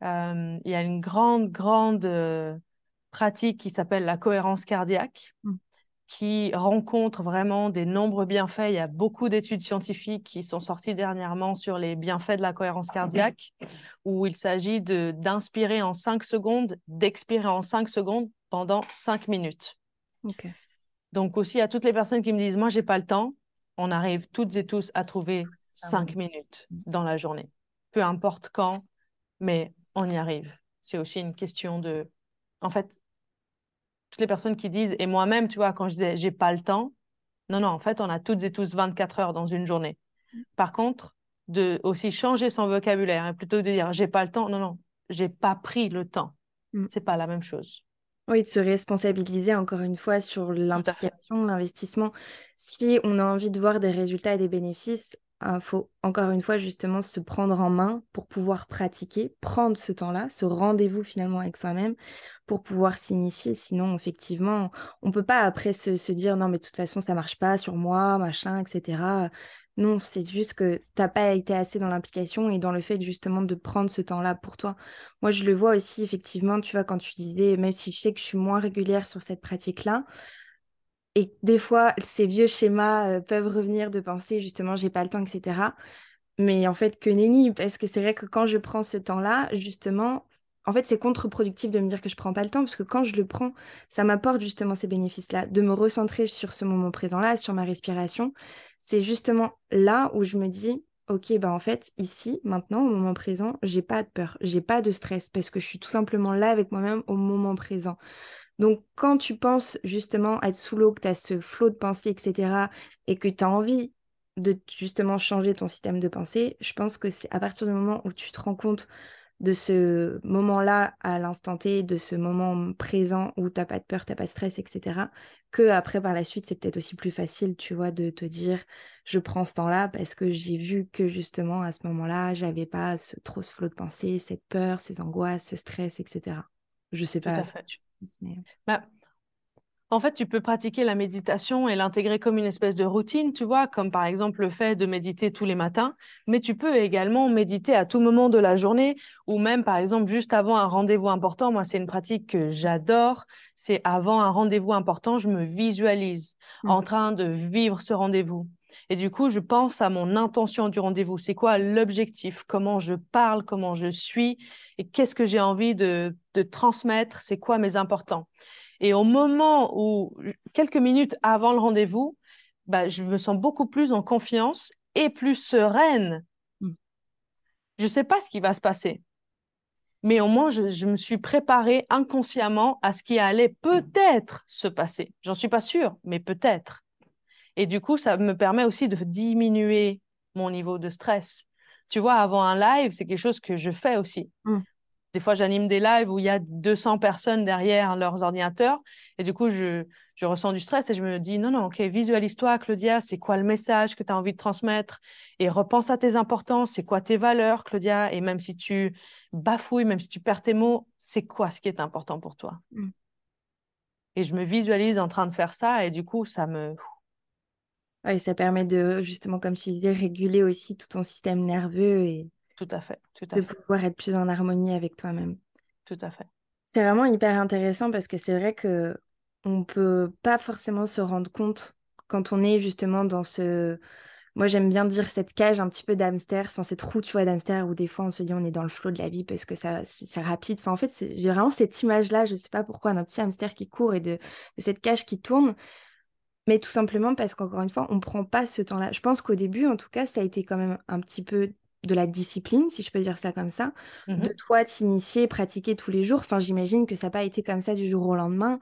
Euh, il y a une grande, grande euh, pratique qui s'appelle la cohérence cardiaque, mmh. qui rencontre vraiment des nombreux bienfaits. Il y a beaucoup d'études scientifiques qui sont sorties dernièrement sur les bienfaits de la cohérence cardiaque, mmh. où il s'agit de, d'inspirer en cinq secondes, d'expirer en cinq secondes pendant cinq minutes. Okay. Donc aussi à toutes les personnes qui me disent moi j'ai pas le temps, on arrive toutes et tous à trouver cinq minutes dans la journée, peu importe quand, mais on y arrive. C'est aussi une question de, en fait, toutes les personnes qui disent, et moi-même tu vois quand je disais j'ai pas le temps, non non en fait on a toutes et tous vingt-quatre heures dans une journée. Par contre de aussi changer son vocabulaire, hein, plutôt que de dire j'ai pas le temps, non non j'ai pas pris le temps, mm. c'est pas la même chose. Oui, de se responsabiliser encore une fois sur l'implication, l'investissement. Si on a envie de voir des résultats et des bénéfices, il hein, faut encore une fois justement se prendre en main pour pouvoir pratiquer, prendre ce temps-là, ce rendez-vous finalement avec soi-même pour pouvoir s'initier. Sinon, effectivement, on ne peut pas après se, se dire « non, mais de toute façon, ça ne marche pas sur moi, machin, et cetera » Non, c'est juste que tu n'as pas été assez dans l'implication et dans le fait justement de prendre ce temps-là pour toi. Moi, je le vois aussi, effectivement, tu vois, quand tu disais, même si je sais que je suis moins régulière sur cette pratique-là, et des fois, ces vieux schémas peuvent revenir de penser justement, j'ai pas le temps, et cetera. Mais en fait, que nenni, parce que c'est vrai que quand je prends ce temps-là, justement, en fait, c'est contre-productif de me dire que je prends pas le temps, parce que quand je le prends, ça m'apporte justement ces bénéfices-là, de me recentrer sur ce moment présent-là, sur ma respiration. C'est justement là où je me dis, ok, bah en fait, ici, maintenant, au moment présent, j'ai pas de peur, j'ai pas de stress, parce que je suis tout simplement là avec moi-même au moment présent. Donc, quand tu penses justement être sous l'eau, que tu as ce flot de pensée, et cetera, et que tu as envie de justement changer ton système de pensée, je pense que c'est à partir du moment où tu te rends compte de ce moment-là à l'instant T, de ce moment présent où t'as pas de peur, t'as pas de stress, et cetera, que après par la suite, c'est peut-être aussi plus facile, tu vois, de te dire je prends ce temps-là parce que j'ai vu que justement à ce moment-là, j'avais pas ce, trop ce flot de pensée, cette peur, ces angoisses, ce stress, et cetera. Je sais pas. Tout à fait. Tu penses, mais... bah, en fait, tu peux pratiquer la méditation et l'intégrer comme une espèce de routine, tu vois, comme par exemple le fait de méditer tous les matins, mais tu peux également méditer à tout moment de la journée ou même, par exemple, juste avant un rendez-vous important. Moi, c'est une pratique que j'adore. C'est avant un rendez-vous important, je me visualise mmh. en train de vivre ce rendez-vous. Et du coup, je pense à mon intention du rendez-vous. C'est quoi l'objectif? Comment je parle? Comment je suis? Et qu'est-ce que j'ai envie de, de transmettre? C'est quoi mes importants? Et au moment où, quelques minutes avant le rendez-vous, bah, je me sens beaucoup plus en confiance et plus sereine. Mm. Je ne sais pas ce qui va se passer. Mais au moins, je, je me suis préparée inconsciemment à ce qui allait peut-être se passer. J'en suis pas sûre, mais peut-être. Et du coup, ça me permet aussi de diminuer mon niveau de stress. Tu vois, avant un live, c'est quelque chose que je fais aussi. Mm. Des fois, j'anime des lives où il y a deux cents personnes derrière leurs ordinateurs. Et du coup, je, je ressens du stress et je me dis, non, non, ok, visualise-toi, Claudia, c'est quoi le message que tu as envie de transmettre? Et repense à tes importances, c'est quoi tes valeurs, Claudia? Et même si tu bafouilles, même si tu perds tes mots, c'est quoi ce qui est important pour toi? Mm. Et je me visualise en train de faire ça et du coup, ça me... Oui, ça permet de, justement, comme tu disais, réguler aussi tout ton système nerveux et tout à fait, tout à de fait. pouvoir être plus en harmonie avec toi-même. Tout à fait. C'est vraiment hyper intéressant parce que c'est vrai qu'on ne peut pas forcément se rendre compte quand on est justement dans ce... Moi, j'aime bien dire cette cage un petit peu d'hamster, enfin cette roue, tu vois, d'hamster où des fois, on se dit on est dans le flot de la vie parce que ça, c'est, c'est rapide. Enfin, en fait, c'est, j'ai vraiment cette image-là, je ne sais pas pourquoi, d'un petit hamster qui court et de, de cette cage qui tourne. Mais tout simplement parce qu'encore une fois, on ne prend pas ce temps-là. Je pense qu'au début, en tout cas, ça a été quand même un petit peu de la discipline, si je peux dire ça comme ça, mm-hmm. de toi t'initier, pratiquer tous les jours. Enfin, j'imagine que ça n'a pas été comme ça du jour au lendemain,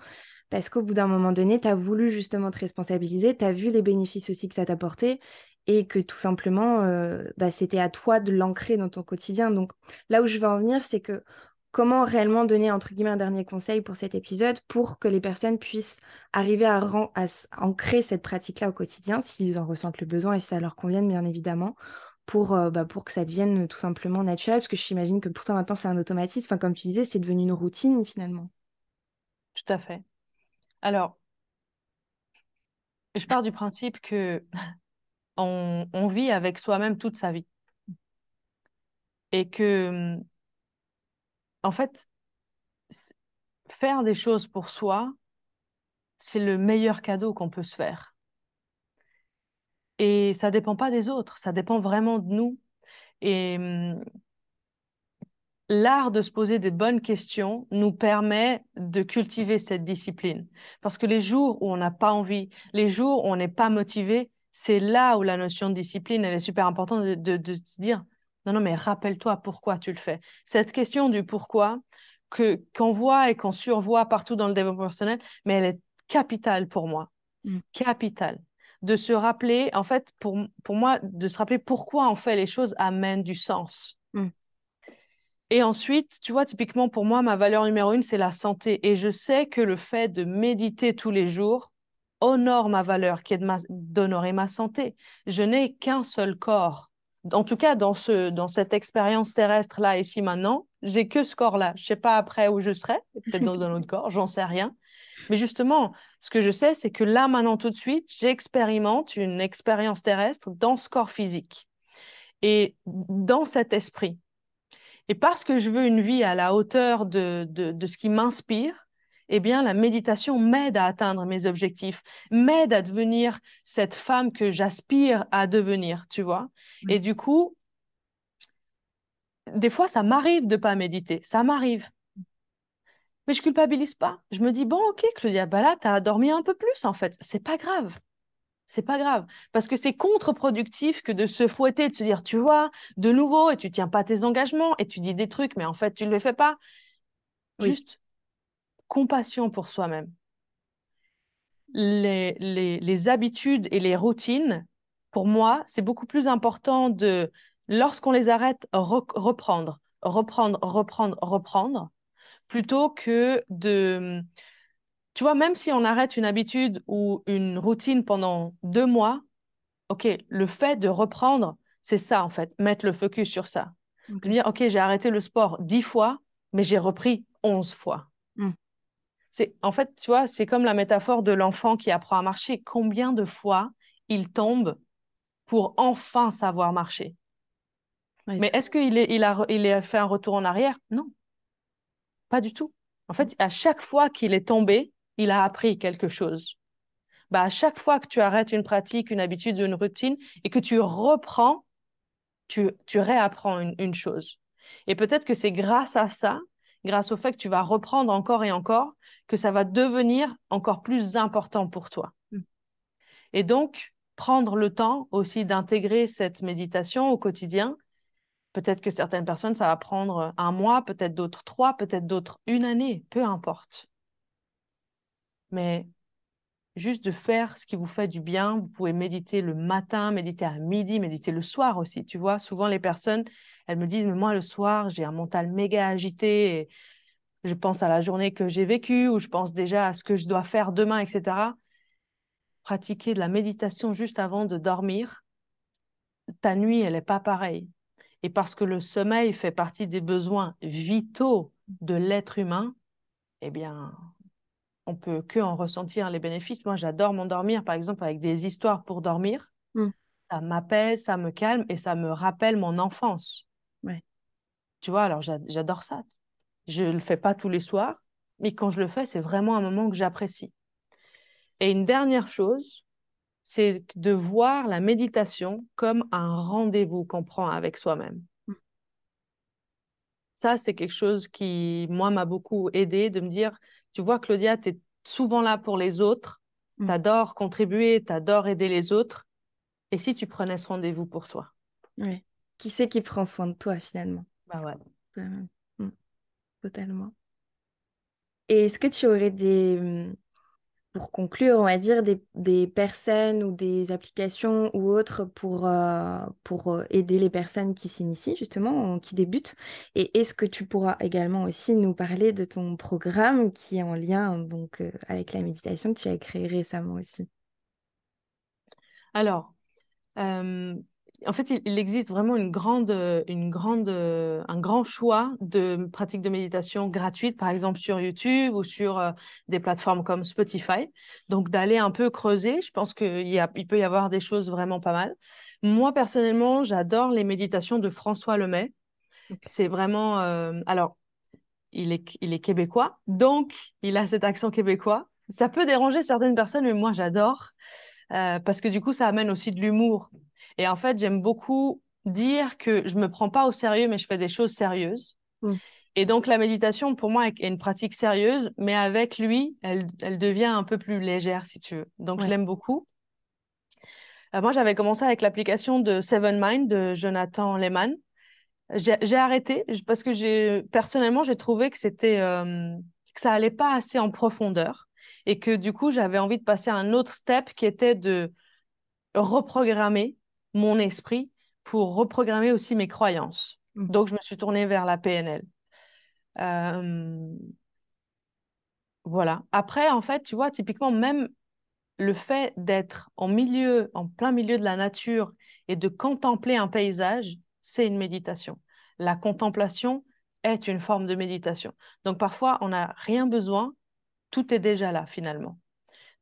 parce qu'au bout d'un moment donné, tu as voulu justement te responsabiliser, tu as vu les bénéfices aussi que ça t'apportait, et que tout simplement, euh, bah, c'était à toi de l'ancrer dans ton quotidien. Donc là où je veux en venir, c'est que comment réellement donner, entre guillemets, un dernier conseil pour cet épisode pour que les personnes puissent arriver à, ran- à s- ancrer cette pratique-là au quotidien, s'ils en ressentent le besoin et si ça leur convienne, bien évidemment, pour, euh, bah, pour que ça devienne tout simplement naturel, parce que j'imagine que pourtant maintenant, c'est un automatisme. Enfin, comme tu disais, c'est devenu une routine, finalement. Tout à fait. Alors, je pars du principe que on, on vit avec soi-même toute sa vie. Et que... En fait, faire des choses pour soi, c'est le meilleur cadeau qu'on peut se faire. Et ça ne dépend pas des autres, ça dépend vraiment de nous. Et hum, l'art de se poser des bonnes questions nous permet de cultiver cette discipline. Parce que les jours où on n'a pas envie, les jours où on n'est pas motivé, c'est là où la notion de discipline, elle est super importante de, de, de se dire... Non, non, mais rappelle-toi pourquoi tu le fais. Cette question du pourquoi, que, qu'on voit et qu'on survoit partout dans le développement personnel, mais elle est capitale pour moi. Mmh. Capitale. De se rappeler, en fait, pour, pour moi, de se rappeler pourquoi on fait les choses amène du sens. Mmh. Et ensuite, tu vois, typiquement, pour moi, ma valeur numéro une, c'est la santé. Et je sais que le fait de méditer tous les jours honore ma valeur, qui est de ma, d'honorer ma santé. Je n'ai qu'un seul corps. En tout cas, dans, ce, dans cette expérience terrestre-là, ici, maintenant, j'ai que ce corps-là. Je ne sais pas après où je serai, peut-être dans un autre corps, j'en sais rien. Mais justement, ce que je sais, c'est que là, maintenant, tout de suite, j'expérimente une expérience terrestre dans ce corps physique et dans cet esprit. Et parce que je veux une vie à la hauteur de, de, de ce qui m'inspire, eh bien, la méditation m'aide à atteindre mes objectifs, m'aide à devenir cette femme que j'aspire à devenir, tu vois. Mmh. Et du coup, des fois, ça m'arrive de ne pas méditer, ça m'arrive. Mais je ne culpabilise pas. Je me dis, bon, ok, Claudia, bah là, tu as dormi un peu plus, en fait. Ce n'est pas grave. C'est pas grave, parce que c'est contre-productif que de se fouetter, de se dire, tu vois, de nouveau, et tu ne tiens pas tes engagements, et tu dis des trucs, mais en fait, tu ne le fais pas. Oui. Juste... compassion pour soi-même. Les, les, les habitudes et les routines, pour moi, c'est beaucoup plus important de, lorsqu'on les arrête, re- reprendre, reprendre, reprendre, reprendre, plutôt que de... Tu vois, même si on arrête une habitude ou une routine pendant deux mois, OK, le fait de reprendre, c'est ça en fait, mettre le focus sur ça. Okay. De dire, OK, j'ai arrêté le sport dix fois, mais j'ai repris onze fois. Mm. C'est, en fait, tu vois, c'est comme la métaphore de l'enfant qui apprend à marcher. Combien de fois il tombe pour enfin savoir marcher? Oui. Mais est-ce qu'il est, il a, il a fait un retour en arrière? Non, pas du tout. En fait, à chaque fois qu'il est tombé, il a appris quelque chose. Bah, à chaque fois que tu arrêtes une pratique, une habitude, une routine, et que tu reprends, tu, tu réapprends une, une chose. Et peut-être que c'est grâce à ça, grâce au fait que tu vas reprendre encore et encore, que ça va devenir encore plus important pour toi. Mmh. Et donc, prendre le temps aussi d'intégrer cette méditation au quotidien. Peut-être que certaines personnes, ça va prendre un mois, peut-être d'autres trois, peut-être d'autres une année, peu importe. Mais juste de faire ce qui vous fait du bien. Vous pouvez méditer le matin, méditer à midi, méditer le soir aussi. Tu vois, souvent les personnes, elles me disent « mais moi, le soir, j'ai un mental méga agité et je pense à la journée que j'ai vécue ou je pense déjà à ce que je dois faire demain, et cetera » Pratiquer de la méditation juste avant de dormir, ta nuit, elle n'est pas pareille. Et parce que le sommeil fait partie des besoins vitaux de l'être humain, eh bien, on ne peut que en ressentir les bénéfices. Moi, j'adore m'endormir, par exemple, avec des histoires pour dormir. Mm. Ça m'apaise, ça me calme et ça me rappelle mon enfance. Ouais. Tu vois, alors j'a- j'adore ça. Je ne le fais pas tous les soirs, mais quand je le fais, c'est vraiment un moment que j'apprécie. Et une dernière chose, c'est de voir la méditation comme un rendez-vous qu'on prend avec soi-même. Mmh. Ça, c'est quelque chose qui, moi, m'a beaucoup aidée, de me dire, tu vois, Claudia, tu es souvent là pour les autres, mmh. tu adores contribuer, tu adores aider les autres, et si tu prenais ce rendez-vous pour toi? Oui. Qui c'est qui prend soin de toi, finalement? Bah ouais. Totalement. Mmh. Totalement. Et est-ce que tu aurais des... Pour conclure, on va dire des, des personnes ou des applications ou autres pour, euh, pour aider les personnes qui s'initient justement, qui débutent. Et est-ce que tu pourras également aussi nous parler de ton programme qui est en lien donc, euh, avec la méditation que tu as créé récemment aussi? Alors, euh, en fait, il, il existe vraiment une grande, une grande, un grand choix de pratiques de méditation gratuites, par exemple sur YouTube ou sur euh, des plateformes comme Spotify. Donc, d'aller un peu creuser, je pense qu'il y a, il peut y avoir des choses vraiment pas mal. Moi, personnellement, j'adore les méditations de François Lemay. Okay. C'est vraiment... Euh, alors, il est, il est québécois, donc il a cet accent québécois. Ça peut déranger certaines personnes, mais moi, j'adore. Euh, parce que du coup, ça amène aussi de l'humour. Et en fait, j'aime beaucoup dire que je ne me prends pas au sérieux, mais je fais des choses sérieuses. Mmh. Et donc, la méditation, pour moi, est une pratique sérieuse, mais avec lui, elle, elle devient un peu plus légère, si tu veux. Donc, ouais. Je l'aime beaucoup. Euh, moi, j'avais commencé avec l'application de Seven Mind de Jonathan Lehmann. J'ai, j'ai arrêté parce que j'ai, personnellement, j'ai trouvé que, c'était, euh, que ça n'allait pas assez en profondeur. Et que du coup, j'avais envie de passer à un autre step qui était de reprogrammer mon esprit pour reprogrammer aussi mes croyances. Mmh. Donc, je me suis tournée vers la P N L. Euh... Voilà. Après, en fait, tu vois, typiquement, même le fait d'être en milieu, en plein milieu de la nature et de contempler un paysage, c'est une méditation. La contemplation est une forme de méditation. Donc, parfois, on n'a rien besoin. Tout est déjà là, finalement.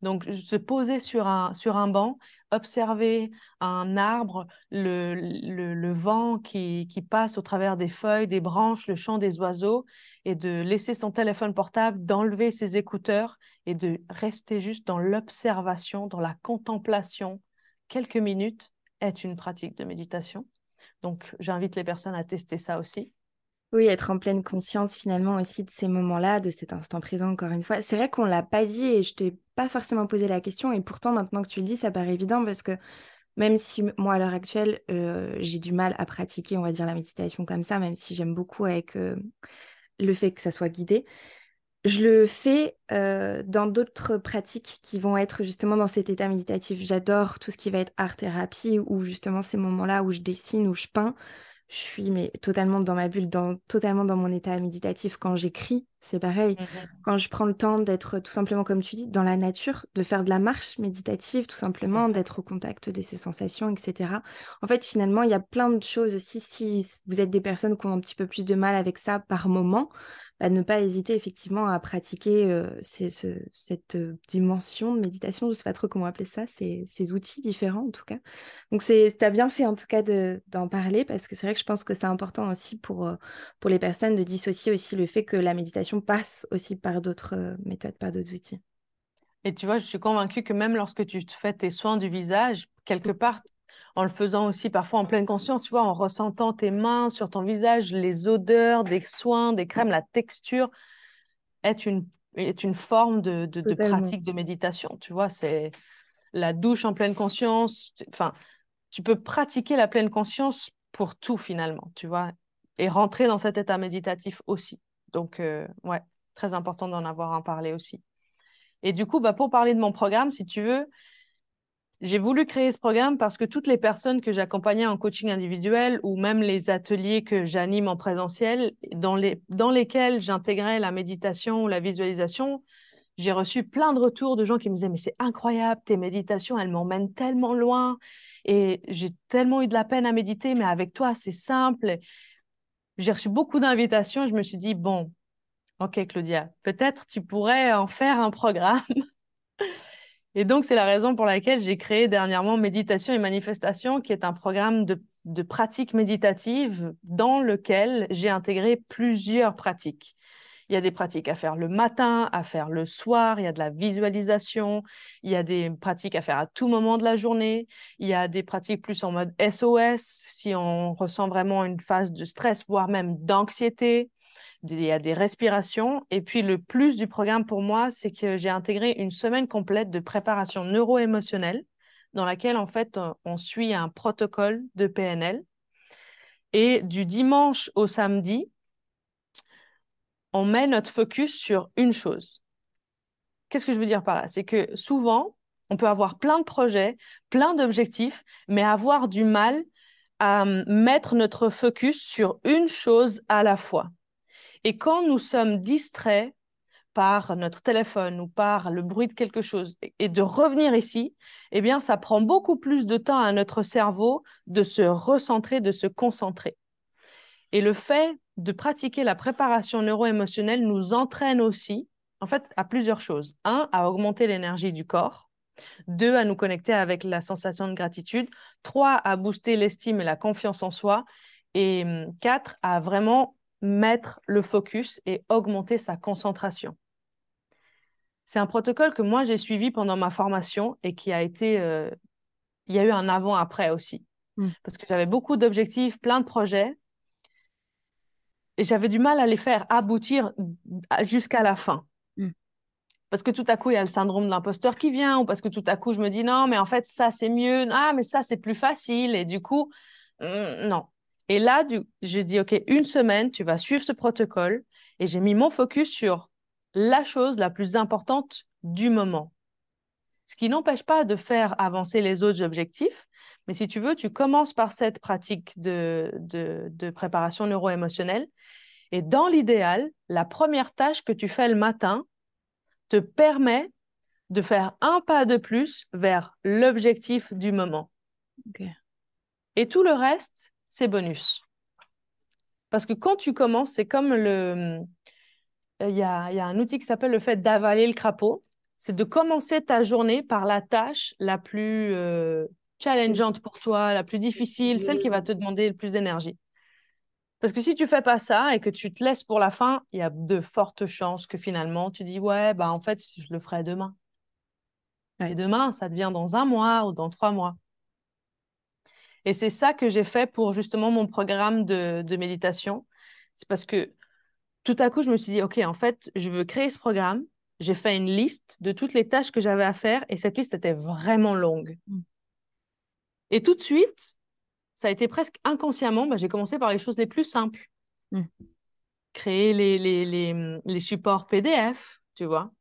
Donc, se poser sur un, sur un banc, observer un arbre, le, le, le vent qui, qui passe au travers des feuilles, des branches, le chant des oiseaux, et de laisser son téléphone portable, d'enlever ses écouteurs et de rester juste dans l'observation, dans la contemplation. Quelques minutes est une pratique de méditation. Donc, j'invite les personnes à tester ça aussi. Oui, être en pleine conscience finalement aussi de ces moments-là, de cet instant présent encore une fois. C'est vrai qu'on ne l'a pas dit et je ne t'ai pas forcément posé la question et pourtant maintenant que tu le dis, ça paraît évident parce que même si moi à l'heure actuelle, euh, j'ai du mal à pratiquer, on va dire, la méditation comme ça, même si j'aime beaucoup avec euh, le fait que ça soit guidé, je le fais euh, dans d'autres pratiques qui vont être justement dans cet état méditatif. J'adore tout ce qui va être art-thérapie ou justement ces moments-là où je dessine, où je peins. je suis mais, totalement dans ma bulle, dans, totalement dans mon état méditatif. Quand j'écris, c'est pareil. Mmh. Quand je prends le temps d'être tout simplement, comme tu dis, dans la nature, de faire de la marche méditative, tout simplement, d'être au contact de ces sensations, et cetera. En fait, finalement, il y a plein de choses aussi. Si vous êtes des personnes qui ont un petit peu plus de mal avec ça par moment, bah, ne pas hésiter effectivement à pratiquer euh, ces, ce, cette dimension de méditation. Je ne sais pas trop comment appeler ça, ces, ces outils différents en tout cas. Donc, tu as bien fait en tout cas de, d'en parler, parce que c'est vrai que je pense que c'est important aussi pour, pour les personnes de dissocier aussi le fait que la méditation passe aussi par d'autres méthodes, par d'autres outils. Et tu vois, je suis convaincue que même lorsque tu te fais tes soins du visage, quelque part, en le faisant aussi parfois en pleine conscience, tu vois, en ressentant tes mains sur ton visage, les odeurs des soins, des crèmes, la texture est une, est une forme de, de, de pratique de méditation. Tu vois, c'est la douche en pleine conscience. Enfin, tu peux pratiquer la pleine conscience pour tout finalement, tu vois, et rentrer dans cet état méditatif aussi. Donc, euh, ouais, très important d'en avoir en parlé aussi. Et du coup, bah, pour parler de mon programme, si tu veux, j'ai voulu créer ce programme parce que toutes les personnes que j'accompagnais en coaching individuel ou même les ateliers que j'anime en présentiel, dans, les, dans lesquels j'intégrais la méditation ou la visualisation, j'ai reçu plein de retours de gens qui me disaient « Mais c'est incroyable, tes méditations, elles m'emmènent tellement loin et j'ai tellement eu de la peine à méditer, mais avec toi, c'est simple. » J'ai reçu beaucoup d'invitations et je me suis dit « Bon, ok Claudia, peut-être tu pourrais en faire un programme. » Et donc, c'est la raison pour laquelle j'ai créé dernièrement Méditation et Manifestation, qui est un programme de, de pratiques méditatives dans lequel j'ai intégré plusieurs pratiques. Il y a des pratiques à faire le matin, à faire le soir, il y a de la visualisation, il y a des pratiques à faire à tout moment de la journée, il y a des pratiques plus en mode S O S, si on ressent vraiment une phase de stress, voire même d'anxiété. Il y a des respirations. Et puis, le plus du programme pour moi, c'est que j'ai intégré une semaine complète de préparation neuro-émotionnelle dans laquelle, en fait, on suit un protocole de P N L. Et du dimanche au samedi, on met notre focus sur une chose. Qu'est-ce que je veux dire par là? C'est que souvent, on peut avoir plein de projets, plein d'objectifs, mais avoir du mal à mettre notre focus sur une chose à la fois. Et quand nous sommes distraits par notre téléphone ou par le bruit de quelque chose et de revenir ici, eh bien, ça prend beaucoup plus de temps à notre cerveau de se recentrer, de se concentrer. Et le fait de pratiquer la préparation neuro-émotionnelle nous entraîne aussi, en fait, à plusieurs choses. Un, à augmenter l'énergie du corps. Deux, à nous connecter avec la sensation de gratitude. Trois, à booster l'estime et la confiance en soi. Et quatre, à vraiment mettre le focus et augmenter sa concentration. C'est un protocole que moi, j'ai suivi pendant ma formation et qui a été... Euh, il y a eu un avant-après aussi. Mmh. Parce que j'avais beaucoup d'objectifs, plein de projets. Et j'avais du mal à les faire aboutir jusqu'à la fin. Mmh. Parce que tout à coup, il y a le syndrome de l'imposteur qui vient, ou parce que tout à coup, je me dis « Non, mais en fait, ça, c'est mieux. Ah, mais ça, c'est plus facile. » Et du coup, euh, non. Et là, du, je dis, OK, une semaine, tu vas suivre ce protocole. Et j'ai mis mon focus sur la chose la plus importante du moment. Ce qui n'empêche pas de faire avancer les autres objectifs. Mais si tu veux, tu commences par cette pratique de, de, de préparation neuro-émotionnelle. Et dans l'idéal, la première tâche que tu fais le matin te permet de faire un pas de plus vers l'objectif du moment. Okay. Et tout le reste... c'est bonus. Parce que quand tu commences, c'est comme le... Il y a, il y a un outil qui s'appelle le fait d'avaler le crapaud. C'est de commencer ta journée par la tâche la plus euh, challengeante pour toi, la plus difficile, celle qui va te demander le plus d'énergie. Parce que si tu ne fais pas ça et que tu te laisses pour la fin, il y a de fortes chances que finalement, tu dis « Ouais, bah en fait, je le ferai demain. » Et demain, ça devient dans un mois ou dans trois mois. Et c'est ça que j'ai fait pour justement mon programme de, de méditation. C'est parce que tout à coup, je me suis dit, OK, en fait, je veux créer ce programme. J'ai fait une liste de toutes les tâches que j'avais à faire et cette liste était vraiment longue. Et tout de suite, ça a été presque inconsciemment, bah, j'ai commencé par les choses les plus simples. Mm. Créer les, les, les, les supports P D F, tu vois,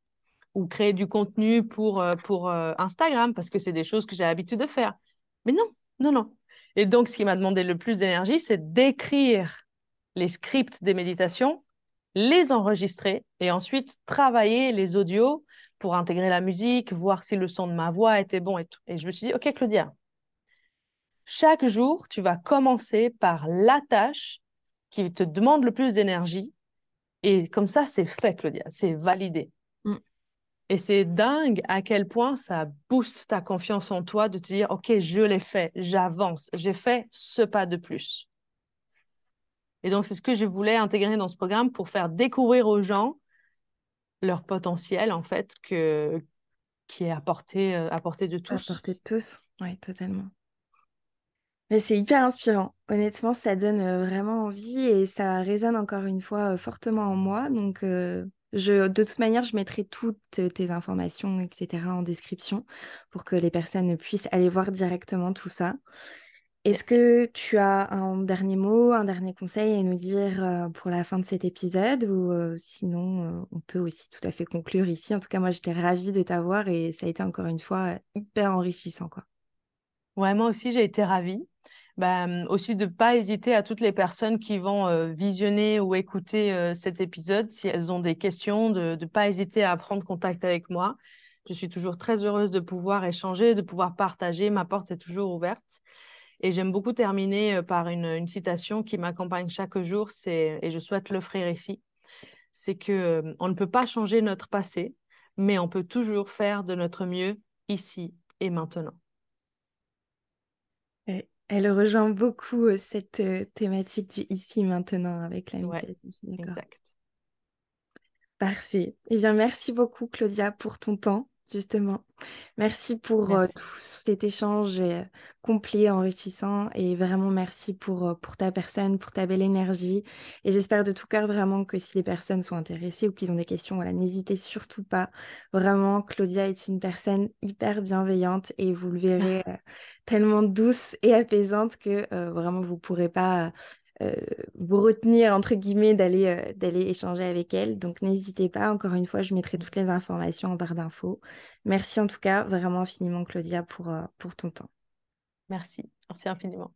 ou créer du contenu pour, pour Instagram parce que c'est des choses que j'ai l'habitude de faire. Mais non, non, non. Et donc, ce qui m'a demandé le plus d'énergie, c'est d'écrire les scripts des méditations, les enregistrer et ensuite travailler les audios pour intégrer la musique, voir si le son de ma voix était bon et tout. Et je me suis dit, OK, Claudia, chaque jour, tu vas commencer par la tâche qui te demande le plus d'énergie. Et comme ça, c'est fait, Claudia, c'est validé. Mm. Et c'est dingue à quel point ça booste ta confiance en toi de te dire, OK, je l'ai fait, j'avance, j'ai fait ce pas de plus. Et donc, c'est ce que je voulais intégrer dans ce programme pour faire découvrir aux gens leur potentiel, en fait, que... qui est à portée, à portée de tous. À portée de tous, oui, totalement. Mais c'est hyper inspirant. Honnêtement, ça donne vraiment envie et ça résonne encore une fois fortement en moi. Donc, euh, je, de toute manière, je mettrai toutes tes informations, et cetera en description pour que les personnes puissent aller voir directement tout ça. Est-ce que tu as un dernier mot, un dernier conseil à nous dire pour la fin de cet épisode ou euh, sinon, euh, on peut aussi tout à fait conclure ici. En tout cas, moi, j'étais ravie de t'avoir et ça a été encore une fois hyper enrichissant, quoi. Ouais, moi aussi, j'ai été ravie. Ben, aussi de ne pas hésiter à toutes les personnes qui vont euh, visionner ou écouter euh, cet épisode, si elles ont des questions, de ne pas hésiter à prendre contact avec moi. Je suis toujours très heureuse de pouvoir échanger, de pouvoir partager, ma porte est toujours ouverte. Et j'aime beaucoup terminer euh, par une, une citation qui m'accompagne chaque jour, c'est, et je souhaite l'offrir ici, c'est que euh, on ne peut pas changer notre passé, mais on peut toujours faire de notre mieux ici et maintenant. Et... Elle rejoint beaucoup euh, cette euh, thématique du ici maintenant avec la méditation. Ouais, exact. Parfait. Eh bien, merci beaucoup, Claudia, pour ton temps, justement. Merci pour merci. Euh, tout cet échange euh, complet, enrichissant. Et vraiment, merci pour, euh, pour ta personne, pour ta belle énergie. Et j'espère de tout cœur vraiment que si les personnes sont intéressées ou qu'ils ont des questions, voilà, n'hésitez surtout pas. Vraiment, Claudia est une personne hyper bienveillante et vous le verrez... Euh, tellement douce et apaisante que euh, vraiment vous ne pourrez pas euh, vous retenir entre guillemets d'aller, euh, d'aller échanger avec elle. Donc n'hésitez pas, encore une fois je mettrai toutes les informations en barre d'infos. Merci en tout cas vraiment infiniment Claudia pour, euh, pour ton temps. Merci, merci infiniment.